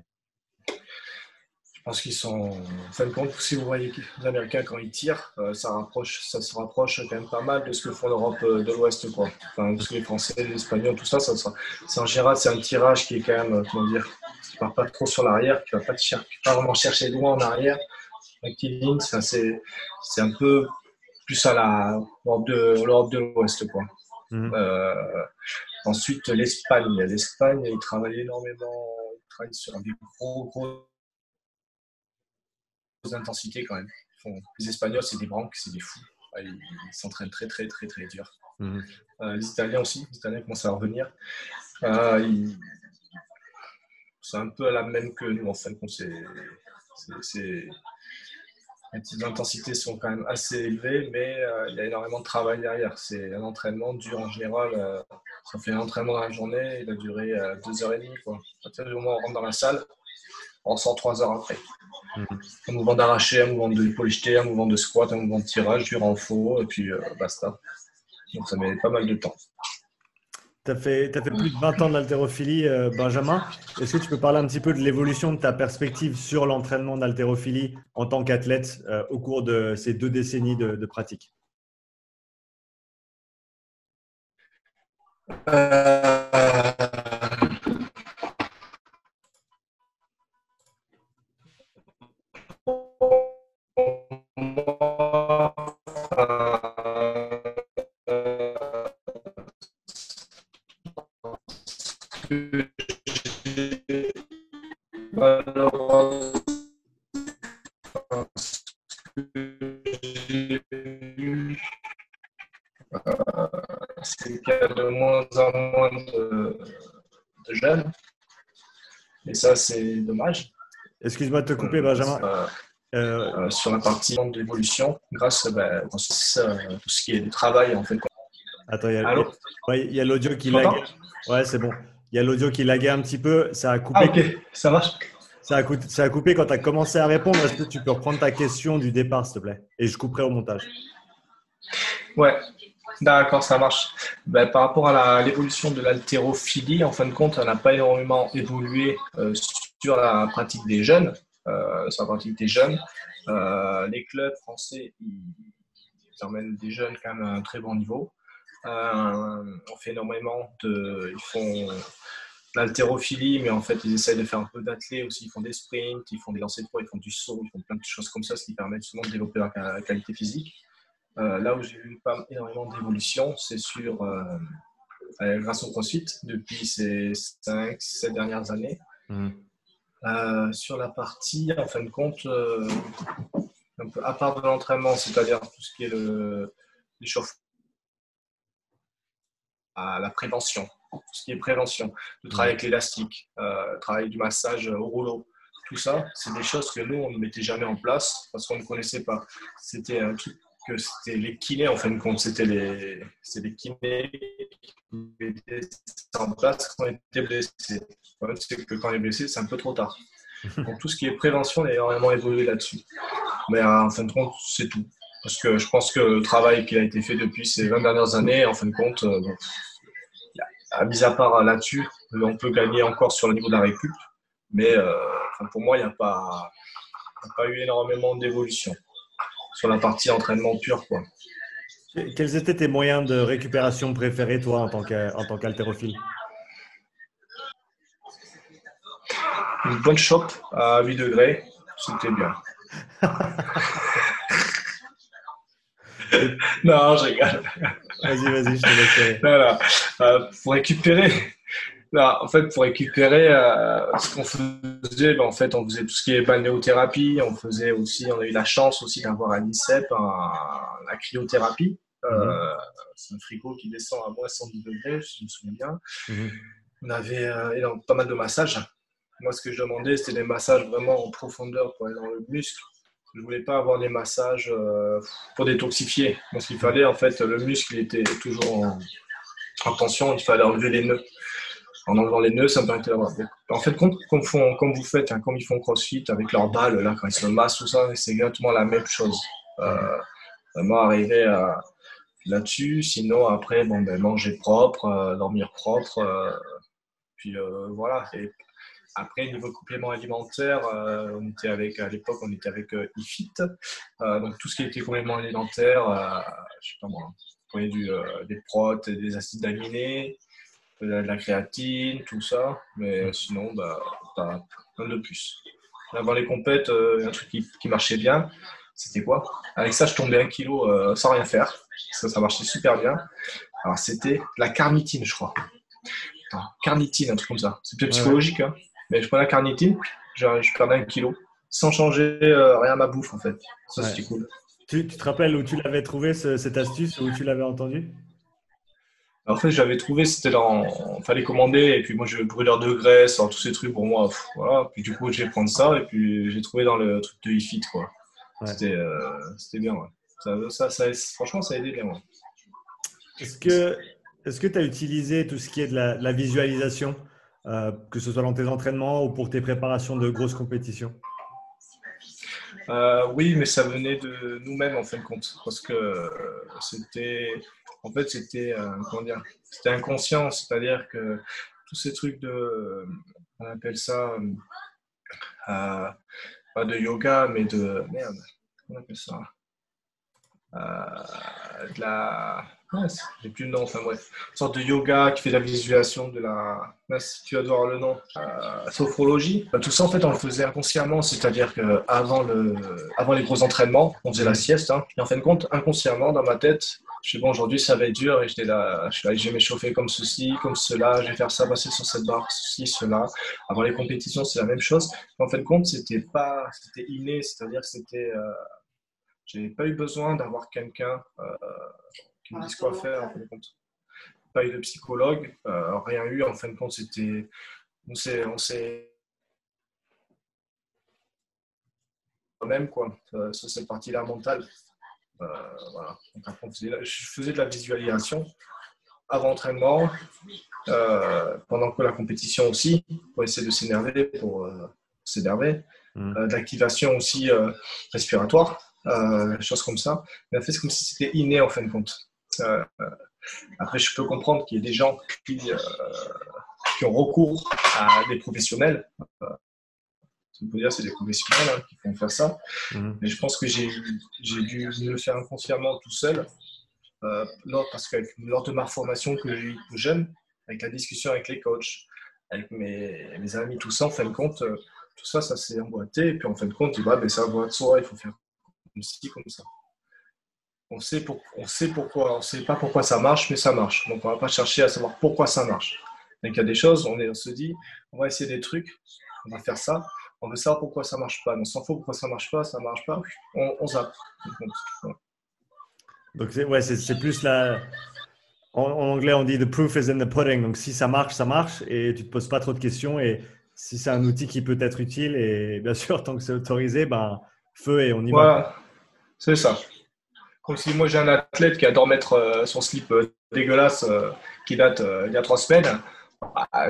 je pense qu'ils sont. En fin de compte, si vous voyez les Américains quand ils tirent, euh, ça rapproche, ça se rapproche quand même pas mal de ce que font l'Europe de l'Ouest, quoi. Enfin, parce que les Français, les Espagnols, tout ça, ça, ça c'est en général, c'est un tirage qui est quand même, comment dire, qui part pas trop sur l'arrière, qui va pas, cher- pas vraiment chercher loin en arrière. L'actiline, ça, c'est, c'est un peu plus à la l'Europe de, l'Europe de l'Ouest, quoi. Mm-hmm. Euh, ensuite, l'Espagne, l'Espagne, ils travaillent énormément, ils travaillent sur des gros gros d'intensité quand même. Les Espagnols, c'est des branques, c'est des fous. Ils s'entraînent très, très, très, très dur. Mmh. Euh, les Italiens aussi, les Italiens commencent à revenir. Euh, ils... C'est un peu à la même que nous, en fin de compte. C'est... C'est... C'est... Les intensités sont quand même assez élevées, mais euh, il y a énormément de travail derrière. C'est un entraînement dur en général. Euh, ça fait un entraînement dans la journée, il a duré euh, deux heures et demie, quoi. À partir du moment où on rentre dans la salle, on sort trois heures après. Mmh. Un mouvement d'arraché, un mouvement de l'épaule jetée, un mouvement de squat, un mouvement de tirage, du renfort, et puis euh, basta. Donc ça met pas mal de temps. Tu as fait, t'as fait plus de vingt ans de l'haltérophilie, euh, Benjamin. Est-ce que tu peux parler un petit peu de l'évolution de ta perspective sur l'entraînement d'haltérophilie en tant qu'athlète euh, au cours de ces deux décennies de, de pratique? euh... Ça, c'est dommage. Excuse-moi de te couper, Benjamin. Euh, euh, euh, sur la partie de l'évolution, grâce à ben, tout ce qui est du travail, en fait. Attends, il y a, Allô ouais, il y a l'audio qui lag. Ouais, c'est bon. Il y a l'audio qui laguait un petit peu. Ça a coupé. Ah, ok, ça marche. Ça a coupé, ça a coupé quand tu as commencé à répondre. Est-ce que tu peux reprendre ta question du départ, s'il te plaît? Et je couperai au montage. Ouais. D'accord, ça marche. Ben, par rapport à, la, à l'évolution de l'haltérophilie, en fin de compte, elle n'a pas énormément évolué euh, sur la pratique des jeunes. Euh, sur la pratique des jeunes. Euh, les clubs français, ils emmènent des jeunes quand même à un très bon niveau. Euh, on fait énormément de... Ils font l'haltérophilie, mais en fait, ils essayent de faire un peu d'athlé aussi. Ils font des sprints, ils font des lancers de poids, ils font du saut, ils font plein de choses comme ça, ce qui permet souvent de développer leur qualité physique. Euh, là où j'ai eu pas énormément d'évolution, c'est sur euh, euh, grâce au CrossFit depuis ces cinq sept dernières années. Mmh. Euh, sur la partie, en fin de compte, euh, un peu à part de l'entraînement, c'est-à-dire tout ce qui est le, l'échauffement, à la prévention, tout ce qui est prévention, le travail avec l'élastique, euh, le travail du massage au rouleau. Tout ça, c'est des choses que nous, on ne mettait jamais en place parce qu'on ne connaissait pas. C'était un truc que c'était les kinés, en fin de compte. C'était les, c'est les kinés qui mettaient ça en place quand on était blessé. Le problème, c'est que quand on est blessé, c'est un peu trop tard. Donc, tout ce qui est prévention, on a énormément évolué là-dessus. Mais en fin de compte, c'est tout. Parce que je pense que le travail qui a été fait depuis ces vingt dernières années, en fin de compte, euh, à mis à part là-dessus, on peut gagner encore sur le niveau de la récup. Mais euh, enfin pour moi, il n'y a, a pas eu énormément d'évolution sur la partie entraînement pur, quoi. Quels étaient tes moyens de récupération préférés, toi, en tant qu'haltérophile ? Une bonne chope à huit degrés, c'était bien. Non, je rigole. Vas-y, vas-y, je te laisse. Voilà. Euh, pour récupérer... Là, en fait, pour récupérer, euh, ce qu'on faisait, ben, en fait, on faisait tout ce qui est balnéothérapie. On faisait aussi, on a eu la chance aussi d'avoir à l'INSEP un, la cryothérapie. Euh, mm-hmm. C'est un fricot qui descend à moins cent dix degrés, si je me souviens bien. Mm-hmm. On avait euh, énorme, pas mal de massages. Moi, ce que je demandais, c'était des massages vraiment en profondeur pour aller dans le muscle. Je ne voulais pas avoir des massages euh, pour détoxifier. Parce qu'il fallait, en fait, le muscle était toujours en, en tension. Il fallait enlever les nœuds. En enlevant les nœuds, ça me permettait d'avoir. En fait, comme, comme vous faites, hein, comme ils font CrossFit avec leurs balles, là, quand ils se massent, tout ça, c'est exactement la même chose. Euh, vraiment arriver à... là-dessus. Sinon, après, bon, ben, manger propre, euh, dormir propre. Euh, puis euh, voilà. Et après, niveau complément alimentaire, euh, on était avec, à l'époque, on était avec euh, iFit. Euh, donc, tout ce qui était complément alimentaire, euh, je ne sais pas moi, on prenait du, euh, des protes et des acides aminés. De la créatine, tout ça, mais sinon, bah, t'as plein de plus. Avant les compètes, euh, un truc qui, qui marchait bien, c'était quoi ? Avec ça, je tombais un kilo euh, sans rien faire, parce que ça marchait super bien. Alors, c'était la carnitine, je crois. Attends, carnitine, un truc comme ça. C'est peut-être psychologique, hein, mais je prenais la carnitine, je, je perdais un kilo, sans changer euh, rien à ma bouffe, en fait. Ça, ouais. C'était cool. Tu, tu te rappelles où tu l'avais trouvé, ce, cette astuce, où tu l'avais entendu ? En fait, j'avais trouvé, c'était dans, il fallait commander, et puis moi, je brûleur de graisse, alors tous ces trucs pour moi, pff, voilà. Puis du coup, je vais prendre ça, et puis j'ai trouvé dans le truc de iFit, quoi. Ouais. C'était, euh, c'était bien, ouais. Ça, ça, ça, franchement, ça a aidé bien, ouais. Est-ce que, est-ce que tu as utilisé tout ce qui est de la, de la visualisation, euh, que ce soit dans tes entraînements ou pour tes préparations de grosses compétitions ? Euh, oui, mais ça venait de nous-mêmes en fin de compte, parce que c'était, en fait, c'était, euh, comment dire, c'était inconscient, c'est-à-dire que tous ces trucs de, on appelle ça, euh, pas de yoga, mais de merde, on appelle ça, euh, de la, mince, j'ai plus le nom, enfin bref, une sorte de yoga qui fait de la visualisation de la, mince, tu vas devoir le nom, euh, sophrologie. Tout ça, en fait, on le faisait inconsciemment, c'est-à-dire qu'avant le, avant les gros entraînements, on faisait la sieste, hein, et en fin de compte, inconsciemment, dans ma tête, je suis bon, aujourd'hui, ça va être dur, et j'étais là, je vais m'échauffer comme ceci, comme cela, je vais faire ça, passer sur cette barre, ceci, cela. Avant les compétitions, c'est la même chose. En fin de compte, c'était pas, c'était inné, c'est-à-dire que c'était, euh, j'avais pas eu besoin d'avoir quelqu'un, euh, qui me disent quoi faire, en fin de compte. Pas eu de psychologue, euh, rien eu. En fin de compte, c'était... On s'est... On s'est... Même, quoi. Ça, ça, c'est la partie-là mentale. Euh, voilà. Donc, après, on faisait la... Je faisais de la visualisation avant entraînement, euh, pendant que la compétition aussi, pour essayer de s'énerver, pour euh, s'énerver. Mmh. Euh, de l'activation aussi euh, respiratoire, euh, choses comme ça. Mais en fait, c'est comme si c'était inné, en fin de compte. Euh, après, je peux comprendre qu'il y ait des gens qui, euh, qui ont recours à des professionnels. Euh, on peut dire que c'est des professionnels hein, qui font faire ça. Mmh. Mais je pense que j'ai, j'ai dû le faire inconsciemment tout seul. Euh, lors, parce que lors de ma formation que j'ai eu jeune, avec la discussion avec les coachs, avec mes, mes amis, tout ça, en fin de compte, euh, tout ça, ça s'est emboîté. Et puis en fin de compte, bah, ben, ça va de soi, il faut faire comme ci, comme ça. On sait, pour, on sait pourquoi, on ne sait pas pourquoi ça marche, mais ça marche. Donc, on ne va pas chercher à savoir pourquoi ça marche. Donc, il y a des choses, on, est, on se dit, on va essayer des trucs, on va faire ça, on veut savoir pourquoi ça ne marche pas. On s'en fout pourquoi ça ne marche pas, ça ne marche pas, on, on zappe. Donc, c'est ouais, plus la… En, en anglais, on dit « the proof is in the pudding ». Donc, si ça marche, ça marche et tu ne te poses pas trop de questions. Et si c'est un outil qui peut être utile et bien sûr, tant que c'est autorisé, ben, feu et on y voilà. Va. C'est ça. Comme si moi j'ai un athlète qui adore mettre son slip dégueulasse qui date il y a trois semaines,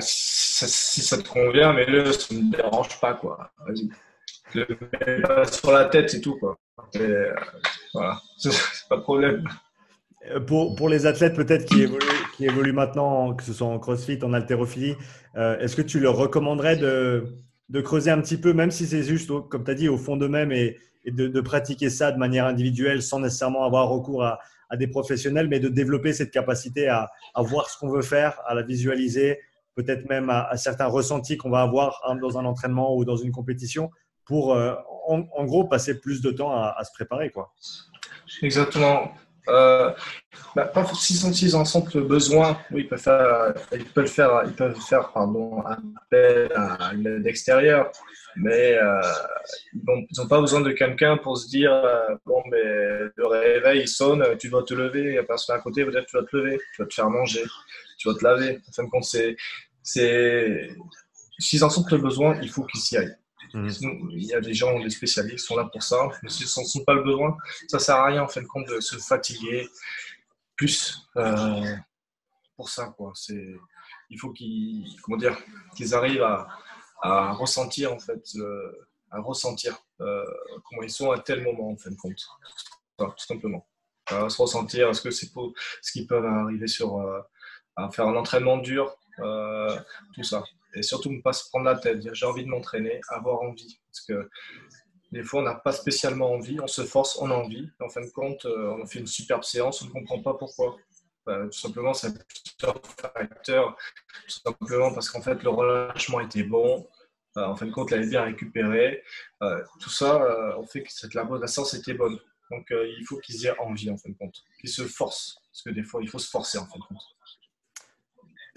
si ça te convient, mais là, ça ne me dérange pas, quoi. Vas-y. Le mets pas sur la tête, c'est tout, quoi. Et voilà, c'est pas de problème. Pour, pour les athlètes peut-être qui évoluent, qui évoluent maintenant, que ce soit en crossfit, en haltérophilie, est-ce que tu leur recommanderais de, de creuser un petit peu, même si c'est juste, comme tu as dit, au fond d'eux-mêmes et et de, de pratiquer ça de manière individuelle sans nécessairement avoir recours à, à des professionnels, mais de développer cette capacité à, à voir ce qu'on veut faire, à la visualiser, peut-être même à, à certains ressentis qu'on va avoir dans un entraînement ou dans une compétition pour, euh, en, en gros, passer plus de temps à, à se préparer, quoi. Exactement. Euh, bah, pas forcément s'ils en sentent le besoin. Oui, ils peuvent faire, ils peuvent faire, ils peuvent faire pardon, appel à une aide extérieure, mais euh, ils n'ont pas besoin de quelqu'un pour se dire euh, bon, mais le réveil il sonne, tu dois te lever, il n'y a personne à côté, peut-être tu dois te lever, tu vas te faire manger, tu dois te laver. En fin de compte, c'est, c'est, s'ils en sentent le besoin, il faut qu'ils s'y aillent. Mmh. Il y a des gens, des spécialistes qui sont là pour ça, mais s'ils n'en sont pas le besoin, ça ne sert à rien en fin de compte de se fatiguer plus euh, pour ça, quoi. C'est, il faut qu'ils, comment dire, qu'ils arrivent à, à ressentir en fait, euh, à ressentir euh, comment ils sont à tel moment en fin de compte, enfin, tout simplement. À se ressentir, est-ce que c'est pour ce qu'ils peuvent arriver sur, euh, à faire un entraînement dur, euh, tout ça. Et surtout, ne pas se prendre la tête, dire j'ai envie de m'entraîner, avoir envie. Parce que des fois, on n'a pas spécialement envie, on se force, on a envie. Et en fin de compte, on fait une superbe séance, on ne comprend pas pourquoi. Ben, tout simplement, c'est plusieurs facteurs. Tout simplement parce qu'en fait, le relâchement était bon. Ben, en fin de compte, l'avait bien récupéré. Euh, tout ça, euh, on fait que cette la séance était bonne. Donc, euh, il faut qu'ils aient envie, en fin de compte. Qu'ils se forcent. Parce que des fois, il faut se forcer, en fin de compte.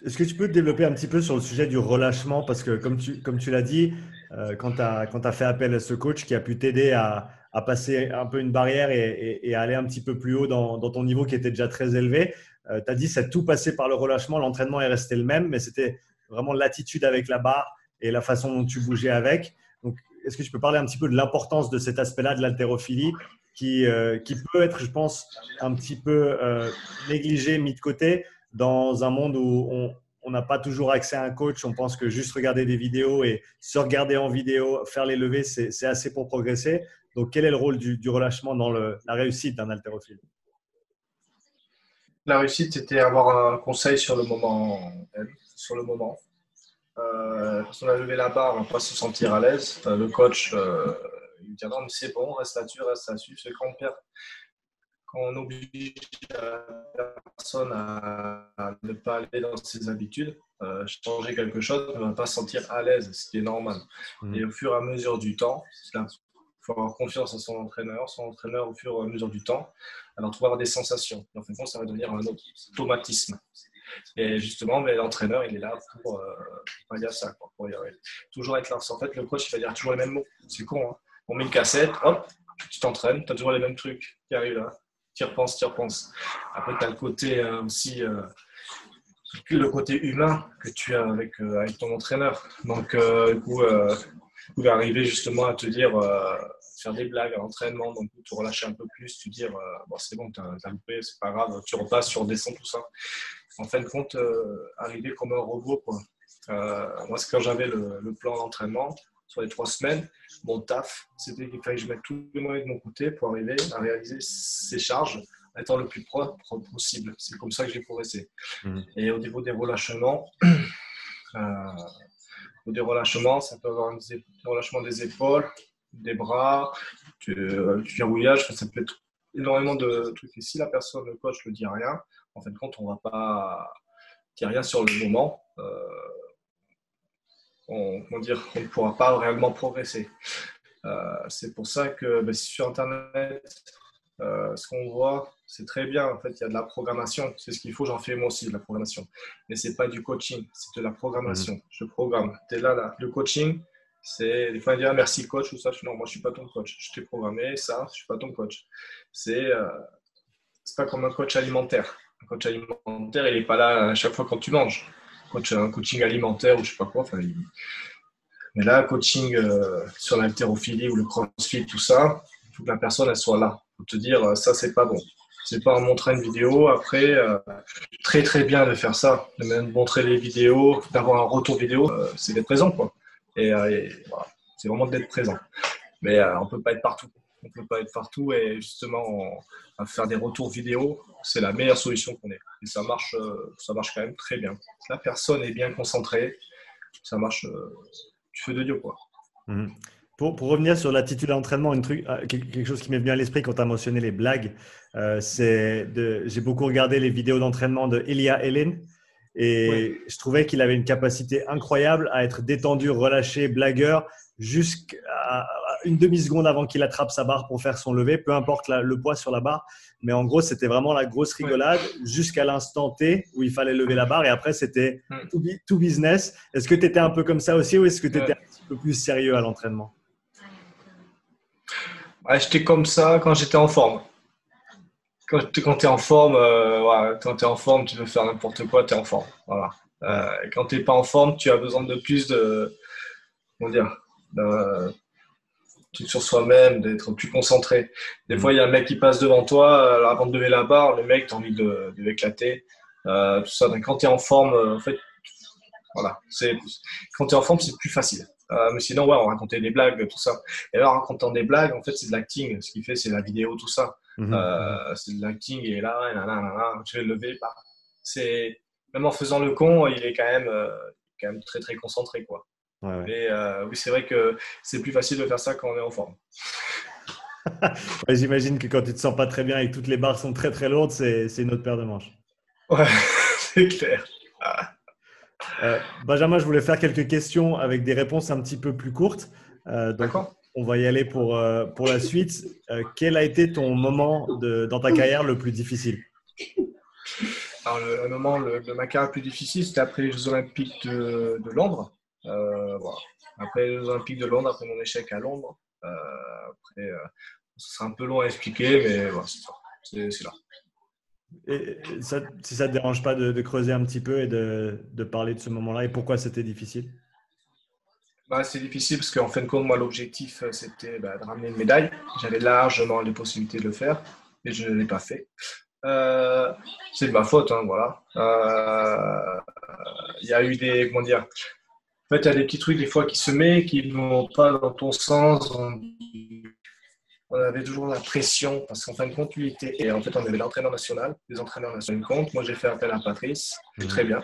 Est-ce que tu peux te développer un petit peu sur le sujet du relâchement? Parce que comme tu, comme tu l'as dit, euh, quand tu as fait appel à ce coach qui a pu t'aider à, à passer un peu une barrière et, et, et aller un petit peu plus haut dans, dans ton niveau qui était déjà très élevé, euh, tu as dit que ça a tout passé par le relâchement, l'entraînement est resté le même, mais c'était vraiment l'attitude avec la barre et la façon dont tu bougeais avec. Donc, est-ce que tu peux parler un petit peu de l'importance de cet aspect-là de l'haltérophilie qui, euh, qui peut être, je pense, un petit peu euh, négligé, mis de côté dans un monde où on n'a pas toujours accès à un coach, on pense que juste regarder des vidéos et se regarder en vidéo, faire les levées, c'est assez pour progresser. Donc, quel est le rôle du, du relâchement dans le, la réussite d'un haltérophile? La réussite, c'était avoir un conseil sur le moment. Sur le moment. Euh, quand on a levé la barre, on ne va pas se sentir à l'aise. Enfin, le coach, euh, il dit non, mais c'est bon, reste là-dessus, reste là-dessus, c'est quand on perd. Quand on oblige la personne à ne pas aller dans ses habitudes, euh, changer quelque chose, on ne va pas se sentir à l'aise, ce qui est normal. Mmh. Et au fur et à mesure du temps, il faut avoir confiance en son entraîneur, son entraîneur au fur et à mesure du temps, alors trouver des sensations. En fait, ça va devenir un automatisme. Et justement, l'entraîneur, il est là pour euh, pas dire ça, quoi, pour dire, ouais. Toujours être là. En fait, le coach, il va dire toujours les mêmes mots. C'est con, hein. On met une cassette, hop, tu t'entraînes, tu as toujours les mêmes trucs qui arrivent là. Tu y repenses, tu y repenses. Après, tu as le côté euh, aussi, euh, le côté humain que tu as avec, euh, avec ton entraîneur. Donc, euh, du coup, euh, tu vas arriver justement à te dire, euh, faire des blagues à l'entraînement, donc tu relâches un peu plus, tu dire, euh, bon, c'est bon, tu as loupé, c'est pas grave, tu repasses, tu redescends, tout ça. En fin de compte, euh, arriver comme un robot, quoi. Euh, moi, c'est quand j'avais le, le plan d'entraînement. Sur les trois semaines, mon taf, c'était qu'il fallait que je mette tous les moyens de mon côté pour arriver à réaliser ces charges, à être le plus propre possible. C'est comme ça que j'ai progressé. Mmh. Et au niveau des relâchements, euh, des relâchements, ça peut avoir un relâchement des épaules, des bras, du, du verrouillage, ça peut être énormément de trucs. Et si la personne, le coach, ne dit rien, en fin de compte, on ne va pas dire rien sur le moment. Euh, On, comment dire, on ne pourra pas réellement progresser. Euh, c'est pour ça que ben, sur Internet, Euh, ce qu'on voit, c'est très bien. En fait, il y a de la programmation. C'est ce qu'il faut. J'en fais moi aussi de la programmation. Mais ce n'est pas du coaching. C'est de la programmation. Mmh. Je programme. T'es là, là. Le coaching, c'est des fois, il dit ah, merci coach ou ça. Je dis non, moi, je ne suis pas ton coach. Je t'ai programmé ça. Je ne suis pas ton coach. C'est euh, pas comme un coach alimentaire. Un coach alimentaire, il n'est pas là à chaque fois quand tu manges. Coach, un coaching alimentaire ou je ne sais pas quoi. Enfin, il... Mais là, coaching euh, sur l'haltérophilie ou le crossfit, tout ça, il faut que la personne elle soit là. Pour te dire, ça, c'est pas bon. C'est pas en montrant une vidéo. Après, euh, très, très bien de faire ça. De même montrer les vidéos, d'avoir un retour vidéo, euh, c'est d'être présent, quoi. Et, euh, et voilà, c'est vraiment d'être présent. Mais euh, on peut pas être partout. On peut pas être partout. Et justement, on, à faire des retours vidéo, c'est la meilleure solution qu'on ait. Et ça marche, euh, ça marche quand même très bien. La personne est bien concentrée. Ça marche euh, du feu de Dieu, quoi. Mmh. Pour, pour revenir sur l'attitude à l'entraînement, une truc, quelque chose qui m'est venu à l'esprit quand tu as mentionné les blagues, euh, c'est de, j'ai beaucoup regardé les vidéos d'entraînement de Elia Ellen et oui. Je trouvais qu'il avait une capacité incroyable à être détendu, relâché, blagueur jusqu'à une demi-seconde avant qu'il attrape sa barre pour faire son lever, peu importe la, le poids sur la barre. Mais en gros, c'était vraiment la grosse rigolade jusqu'à l'instant T où il fallait lever la barre et après, c'était tout, tout business. Est-ce que tu étais un peu comme ça aussi ou est-ce que tu étais un petit peu plus sérieux à l'entraînement ? J'étais comme ça quand j'étais en forme. Quand tu es en forme, euh, ouais, quand tu es en forme, tu veux faire n'importe quoi, tu es en forme. Voilà. Euh, et quand tu n'es pas en forme, tu as besoin de plus de, comment dire, de, de sur soi-même, d'être plus concentré. Des fois, il y a un mec qui passe devant toi, alors avant de lever la barre, le mec, tu as envie de, de l'éclater. Euh, tout ça. Donc, quand tu es en forme, en fait, voilà. C'est, quand tu es en forme, c'est plus facile. Euh, mais sinon, ouais, on racontait des blagues, tout ça. Et là, en racontant des blagues, en fait, c'est de l'acting. Ce qu'il fait, c'est la vidéo, tout ça. Mm-hmm. euh, c'est de l'acting, et là, là, là, là, là, tu vas le lever. Bah, c'est... Même en faisant le con, il est quand même, euh, quand même très, très concentré, quoi. Ouais, ouais. Et euh, oui, c'est vrai que c'est plus facile de faire ça quand on est en forme. Ouais, j'imagine que quand tu ne te sens pas très bien et que toutes les barres sont très, très lourdes, c'est, c'est une autre paire de manches. Ouais, c'est clair. Ah. Euh, Benjamin, je voulais faire quelques questions avec des réponses un petit peu plus courtes. Euh, donc, on va y aller pour, euh, pour la suite. Euh, quel a été ton moment de, dans ta carrière le plus difficile ? Alors, le, le moment le, de ma carrière le plus difficile, c'était après les Jeux Olympiques de, de Londres. Euh, voilà. Après les Jeux Olympiques de Londres, après mon échec à Londres. Euh, après, euh, ce sera un peu long à expliquer, mais voilà, c'est ça. C'est, c'est là. Et ça, si ça ne te dérange pas de, de creuser un petit peu et de, de parler de ce moment-là et pourquoi c'était difficile ? Bah, c'est difficile parce qu'en fin de compte, moi, l'objectif, c'était bah, de ramener une médaille. J'avais largement les possibilités de le faire et je ne l'ai pas fait. Euh, c'est de ma faute, hein, voilà. Il euh, y a eu des, comment dire, en fait, il y a des petits trucs des fois qui se mettent, qui ne vont pas dans ton sens. On... On avait toujours la pression parce qu'en fin de compte, lui était. Et en fait, on avait l'entraîneur national, les entraîneurs nationaux de compte. Moi, j'ai fait appel à Patrice, mmh. Très bien.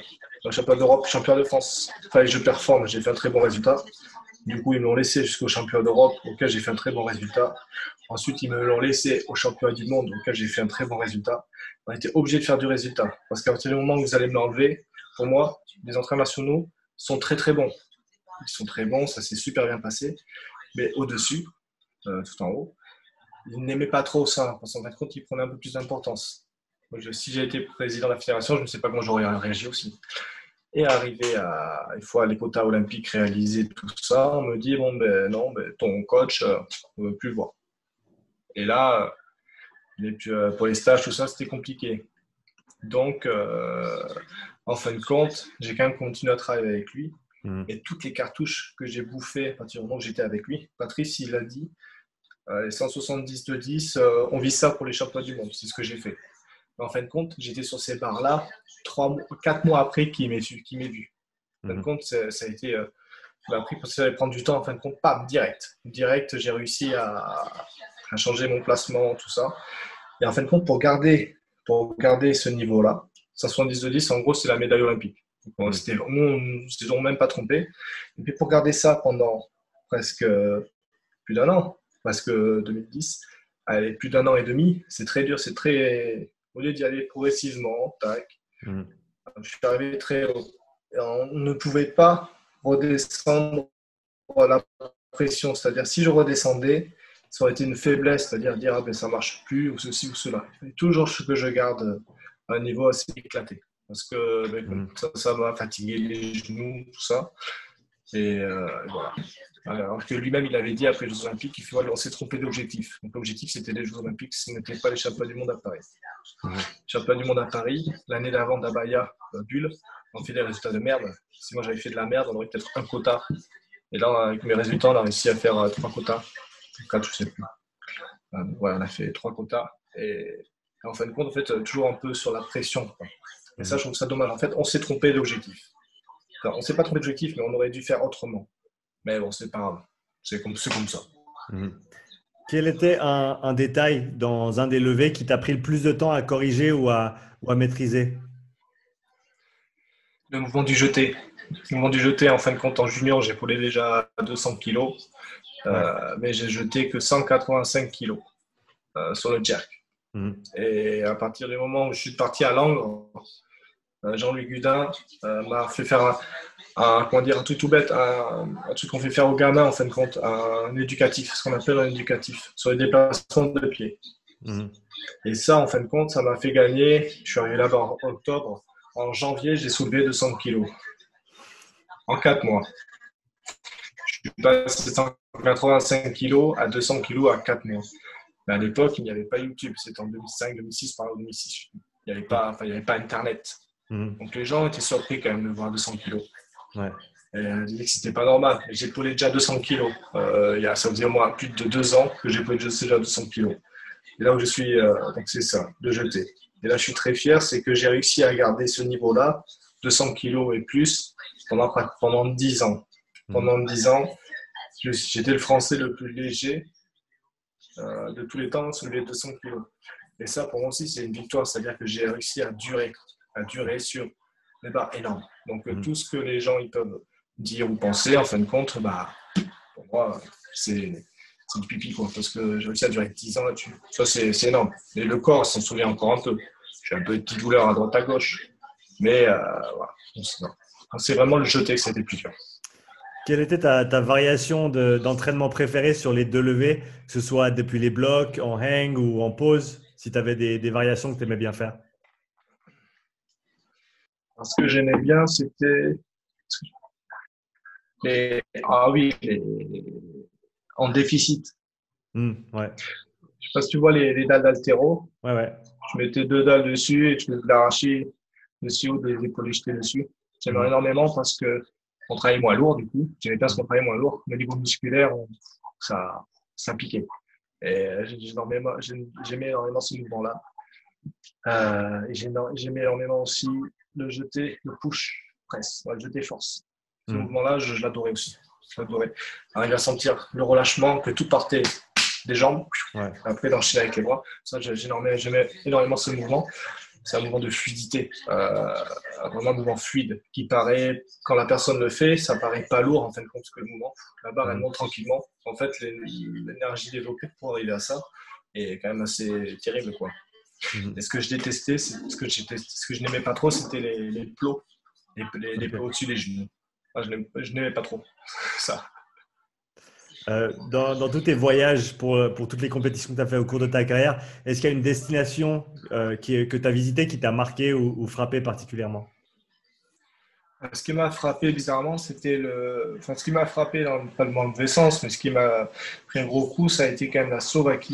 Champion d'Europe, champion de France. Enfin, je performe, j'ai fait un très bon résultat. Du coup, ils m'ont laissé jusqu'au champion d'Europe, auquel j'ai fait un très bon résultat. Ensuite, ils me l'ont laissé au championnat du monde, auquel j'ai fait un très bon résultat. On était obligé de faire du résultat parce qu'à partir du moment où vous allez me l'enlever, pour moi, les entraîneurs nationaux sont très très bons. Ils sont très bons, ça s'est super bien passé. Mais au-dessus, euh, tout en haut, ils n'aimaient pas trop ça, parce qu'en fin de compte, ils prenaient un peu plus d'importance. Moi, je, si j'ai été président de la fédération, je ne sais pas comment j'aurais réagi aussi. Et arrivé à une fois les quotas olympiques réalisés, tout ça, on me dit, bon, ben non, ben, ton coach, euh, on ne veut plus le voir. Et là, les, euh, pour les stages, tout ça, c'était compliqué. Donc, euh, en fin de compte, j'ai quand même continué à travailler avec lui. Mmh. Et toutes les cartouches que j'ai bouffées à partir du moment où j'étais avec lui, Patrice, il a dit, les cent soixante-dix de dix, euh, on vit ça pour les championnats du monde. C'est ce que j'ai fait. Mais en fin de compte, j'étais sur ces barres-là quatre mois après qu'ils m'aient qu'il m'ait vu. En fin de compte, ça, ça a été euh, appris parce que ça allait prendre du temps. En fin de compte, pas direct. Direct, j'ai réussi à, à changer mon placement, tout ça. Et en fin de compte, pour garder, pour garder ce niveau-là, cent soixante-dix de dix, en gros, c'est la médaille olympique. Donc, c'était, nous, on ne s'est même pas trompé. Et puis, pour garder ça pendant presque euh, plus d'un an, parce que deux mille dix, allez, plus d'un an et demi, c'est très dur, c'est très… Au lieu d'y aller progressivement, tac, mm. Je suis arrivé très haut. Et on ne pouvait pas redescendre à la pression, c'est-à-dire si je redescendais, ça aurait été une faiblesse, c'est-à-dire dire, ah ben ça marche plus, ou ceci ou cela. Il fallait toujours que je garde un niveau assez éclaté, parce que ben, mmh. ça, ça m'a fatigué les genoux, tout ça. Et euh, voilà. Alors que lui-même, il avait dit après les Jeux Olympiques, il faut on s'est trompé d'objectif. Donc l'objectif, c'était les Jeux Olympiques, ce n'était pas les championnats du monde à Paris. Mmh. Les championnats du monde à Paris, l'année d'avant d'Abaya, la Bulle, on fait des résultats de merde. Si moi j'avais fait de la merde, on aurait peut-être un quota. Et là, avec mes résultats, on a réussi à faire trois quotas, quatre, je sais plus. Euh, ouais, on a fait trois quotas. Et en fin de compte, en fait, toujours un peu sur la pression, quoi. Et ça, je trouve ça dommage. En fait, on s'est trompé d'objectif. Enfin, on ne s'est pas trompé d'objectif, mais on aurait dû faire autrement. Mais bon, c'est pas grave. C'est comme, c'est comme ça. Mmh. Quel était un, un détail dans un des levés qui t'a pris le plus de temps à corriger ou à, ou à maîtriser ? Le mouvement du jeté. Le mouvement du jeté, en fin de compte, en junior, j'épaulais déjà deux cents kilos. Ouais. Euh, mais j'ai jeté que cent quatre-vingt-cinq kilos euh, sur le jerk. Mmh. Et à partir du moment où je suis parti à Langres, euh, Jean-Louis Gudin euh, m'a fait faire un... Un, comment dire, un truc tout bête, un, un truc qu'on fait faire aux gamins en fin de compte, un, un éducatif, ce qu'on appelle un éducatif, sur les déplacements de pieds. Mmh. Et ça, en fin de compte, ça m'a fait gagner. Je suis arrivé là-bas en octobre. En janvier, j'ai soulevé deux cents kilos. En quatre mois. Je suis passé de cent quatre-vingt-cinq kilos à deux cents kilos à quatre mois. Mais à l'époque, il n'y avait pas YouTube. C'était en deux mille cinq, deux mille six, par là, deux mille six. Il n'y avait pas, enfin, il n'y avait pas Internet. Mmh. Donc les gens étaient surpris quand même de voir deux cents kilos. Ouais. Et elle disait que c'était pas normal. J'épaulais déjà deux cents kilos. Euh, y a, ça faisait au moins plus de deux ans que j'épaulais déjà deux cents kilos. Et là où je suis, euh, donc c'est ça, de jeter. Et là, je suis très fier, c'est que j'ai réussi à garder ce niveau-là, deux cents kilos et plus, pendant, pendant dix ans. Pendant dix ans, j'étais le Français le plus léger euh, de tous les temps, soulevé deux cents kilos. Et ça, pour moi aussi, c'est une victoire. C'est-à-dire que j'ai réussi à durer, à durer sur des barres énormes. Donc, mmh. tout ce que les gens ils peuvent dire ou penser, en fin de compte, bah, pour moi, c'est, c'est du pipi, quoi, parce que j'ai réussi à durer dix ans là-dessus. Ça, c'est, c'est énorme. Et le corps s'en souvient encore un peu. J'ai un peu de petites douleurs à droite, à gauche. Mais euh, voilà, c'est, c'est vraiment le jeter que c'était plus dur. Quelle était ta, ta variation de, d'entraînement préférée sur les deux levées, que ce soit depuis les blocs, en hang ou en pause, si tu avais des, des variations que tu aimais bien faire? Ce que j'aimais bien, c'était les... ah oui, les... en déficit. Mmh, ouais. Je ne sais pas si tu vois les, les dalles d'altéro. Ouais, ouais. Je mettais deux dalles dessus et je faisais de l'arraché dessus ou des épaulés jetés dessus. J'aimais mmh. énormément parce qu'on travaillait moins lourd du coup. J'aimais bien ce qu'on travaillait moins lourd. Mais au niveau musculaire, on... ça, ça piquait. Et j'aimais énormément, j'aimais énormément ce mouvement-là. Euh, et j'aimais énormément aussi le jeter, le push, presse, ouais, le jeter force. Ce mmh. mouvement-là, je, je l'adorais aussi. Je l'adorais. Arriver à sentir le relâchement, que tout partait des jambes, ouais. après d'enchaîner avec les bras. Ça, j'aimais, j'aimais énormément ce mouvement. C'est un mouvement de fluidité, euh, vraiment un mouvement fluide qui paraît, quand la personne le fait, ça paraît pas lourd en fin de compte que le mouvement. La barre, elle monte tranquillement. En fait, l'énergie développée pour arriver à ça est quand même assez terrible, quoi. Mmh. Et ce que je détestais, c'est, ce, que je détestais, ce que je n'aimais pas trop, c'était les, les plots, les, les, les plots au-dessus des genoux. Enfin, je, n'aimais, je n'aimais pas trop ça. Euh, dans, dans tous tes voyages, pour, pour toutes les compétitions que tu as fait au cours de ta carrière, est-ce qu'il y a une destination euh, qui, que tu as visitée qui t'a marqué ou, ou frappé particulièrement ? Ce qui m'a frappé bizarrement, c'était le. Enfin, ce qui m'a frappé, dans, pas dans le mauvais sens, mais ce qui m'a pris un gros coup, ça a été quand même la Slovaquie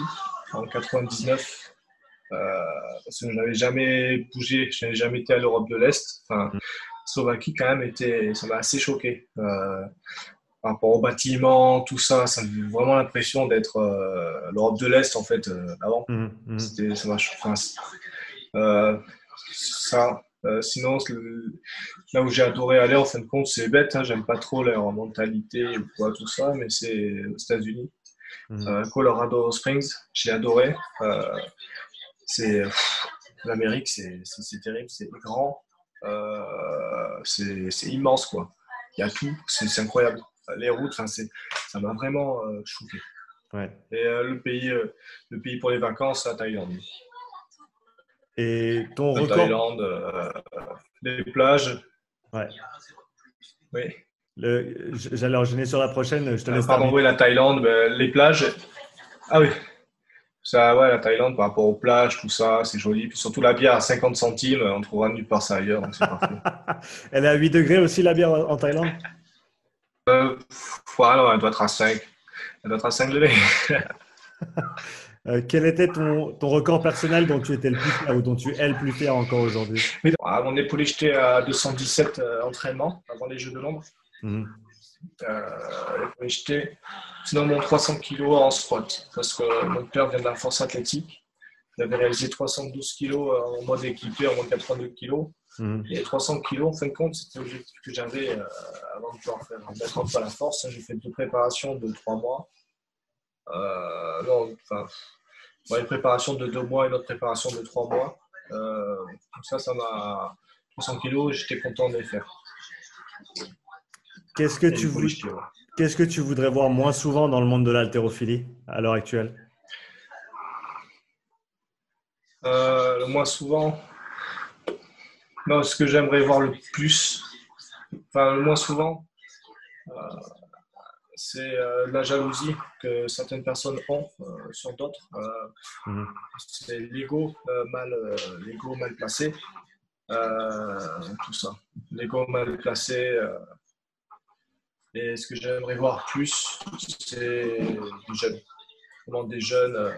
en quatre-vingt-dix-neuf. Euh, parce que je n'avais jamais bougé, je n'avais jamais été à l'Europe de l'Est. Enfin, Slovaquie quand même était, ça m'a assez choqué euh, par rapport aux bâtiments, tout ça. Ça me donnait vraiment l'impression d'être euh, à l'Europe de l'Est en fait euh, avant. Mm-hmm. C'était, ça m'a choqué. Enfin, euh, ça. Euh, sinon, le, là où j'ai adoré aller en fin de compte, c'est bête. Hein, j'aime pas trop leur mentalité ou quoi, tout ça, mais c'est aux États-Unis. Mm-hmm. euh, Colorado Springs, j'ai adoré. Euh, C'est, pff, l'Amérique, c'est, c'est, c'est terrible, c'est grand, euh, c'est, c'est immense, quoi. Il y a tout, c'est, c'est incroyable. Les routes, c'est, ça m'a vraiment euh, choqué. Ouais. Et euh, le, pays, euh, le pays pour les vacances, c'est la Thaïlande. Et ton record ? La Thaïlande, euh, les plages. Ouais. Oui. Le, j'allais enchaîner sur la prochaine. Je te ah, laisse pardon, oui, la Thaïlande, ben, les plages. Ah oui. Ça, ouais, la Thaïlande, par rapport aux plages, tout ça, c'est joli. Puis surtout la bière à cinquante centimes, on trouvera nulle part ça ailleurs. Donc c'est parfait. Elle est à huit degrés aussi, la bière en Thaïlande? euh, Voilà, elle doit être à cinq. Elle doit être à cinq degrés. euh, quel était ton, ton record personnel dont tu étais le plus fier ou dont tu es le plus fier encore aujourd'hui? Ah, mon épaulé, j'étais à deux cent dix-sept euh, entraînements avant les Jeux de Langres. Mmh. Euh, j'étais dans mon trois cents kilos en squat parce que mon père vient de la force athlétique. Il avait réalisé trois cent douze kilos en mode équipé, en mode quatre-vingt-deux kilos. Mmh. Et trois cents kilos, en fin de compte, c'était l'objectif que j'avais euh, avant de pouvoir faire un battement à la force. J'ai fait deux préparations de trois mois. Euh, non, enfin, bon, une préparation de deux mois et une autre préparation de trois mois. Euh, tout ça, ça m'a. trois cents kilos, j'étais content de les faire. Qu'est-ce que, tu voulais... Qu'est-ce que tu voudrais voir moins souvent dans le monde de l'haltérophilie à l'heure actuelle? euh, Le moins souvent, non, ce que j'aimerais voir le plus, enfin le moins souvent, euh, c'est euh, la jalousie que certaines personnes ont euh, sur d'autres. Euh, mmh. C'est l'ego euh, mal, euh, l'ego mal placé, euh, tout ça. L'ego mal placé. Euh, Et ce que j'aimerais voir plus, c'est des jeunes. Comment des jeunes, euh,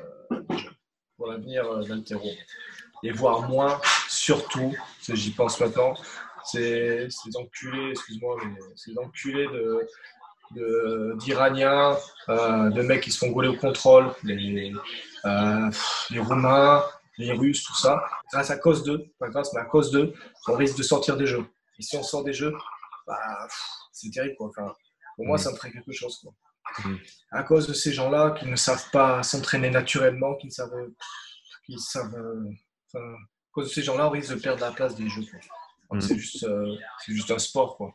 des jeunes pour l'avenir euh, d'haltéro. Et voir moins, surtout, parce que j'y pense maintenant, c'est ces enculés, excuse-moi, mais ces enculés de, de, d'Iraniens, euh, de mecs qui se font gauler au contrôle, les, euh, les Roumains, les Russes, tout ça. Grâce à cause d'eux, pas grâce, mais à cause d'eux, on risque de sortir des jeux. Et si on sort des jeux, bah, pff, c'est terrible, quoi. Enfin, pour moi, mmh. ça me ferait quelque chose, quoi. Mmh. À cause de ces gens-là qui ne savent pas s'entraîner naturellement, qui ne savent, qui savent, euh, enfin, à cause de ces gens-là, on risque de perdre la place des jeux, quoi. Donc, mmh. c'est juste, euh, c'est juste un sport, quoi.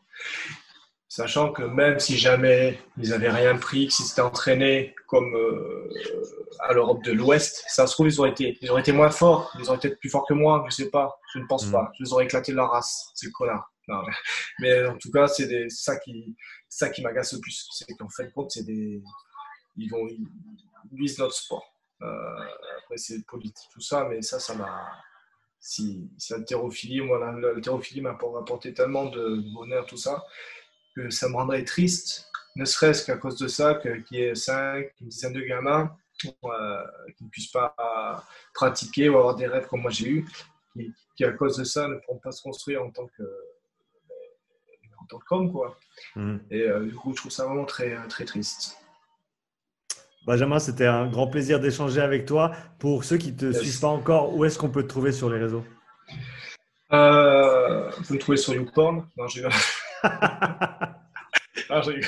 Sachant que même si jamais ils n'avaient rien pris, que si c'était entraîné comme euh, à l'Europe de l'Ouest, ça se trouve ils auraient été, ils auraient été moins forts, ils auraient été plus forts que moi, je sais pas, je ne pense mmh. pas, je les aurais éclaté de la race, c'est le connard. Non, mais en tout cas, c'est des, ça qui, ça qui m'agace le plus. C'est qu'en fin de compte, c'est des, ils vont, ils visent notre sport. Euh, après, c'est politique, tout ça, mais ça, ça m'a. Si, si l'haltérophilie, moi, l'haltérophilie m'a apporté tellement de bonheur, tout ça, que ça me rendrait triste, ne serait-ce qu'à cause de ça, que, qu'il y ait cinq, une dizaine de gamins euh, qui ne puissent pas pratiquer ou avoir des rêves comme moi j'ai eu, qui, qui à cause de ça ne pourront pas se construire en tant que. Com, quoi. Mmh. Et euh, du coup, je trouve ça vraiment très, très triste. Benjamin, c'était un grand plaisir d'échanger avec toi. Pour ceux qui ne te yes. suivent pas encore, où est-ce qu'on peut te trouver sur les réseaux? euh, Vous me trouvez sur YouPorn. Non, j'ai non, j'ai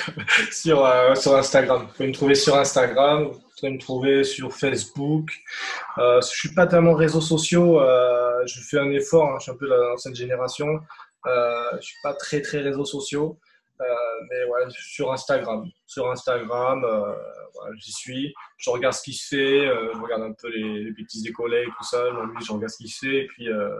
sur, euh, sur Instagram. Vous pouvez me trouver sur Instagram, vous pouvez me trouver sur Facebook. Euh, je ne suis pas tellement réseaux sociaux. Euh, je fais un effort, hein. Je suis un peu l'ancienne génération. Euh, je ne suis pas très très réseaux sociaux, euh, mais ouais, sur Instagram. Sur Instagram, euh, ouais, j'y suis. Je regarde ce qui se fait, euh, je regarde un peu les, les bêtises des collègues, tout ça. Je regarde ce qui se fait, et puis euh,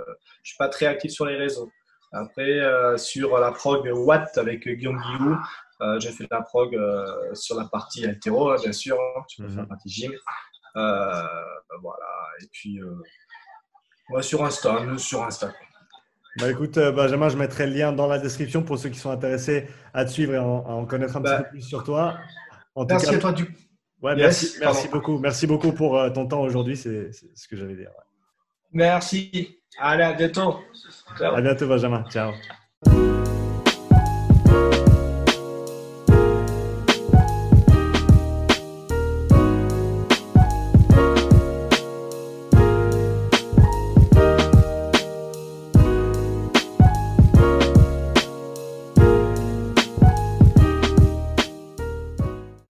je suis pas très actif sur les réseaux. Après, euh, sur la prog Watt avec Guillaume Guillou, euh, j'ai fait de la prog euh, sur la partie haltéro, hein, bien sûr, hein, je peux faire la partie gym. Euh, voilà, et puis euh, ouais, sur Insta, sur Insta. Bah écoute, Benjamin, je mettrai le lien dans la description pour ceux qui sont intéressés à te suivre et à en connaître un bah, petit peu plus sur toi. En merci tout cas, à toi. Du... Ouais, yes, merci, merci beaucoup. Merci beaucoup pour ton temps aujourd'hui. C'est, c'est ce que j'avais dit. Ouais. Merci. Allez, à bientôt. Ciao. À bientôt, Benjamin. Ciao.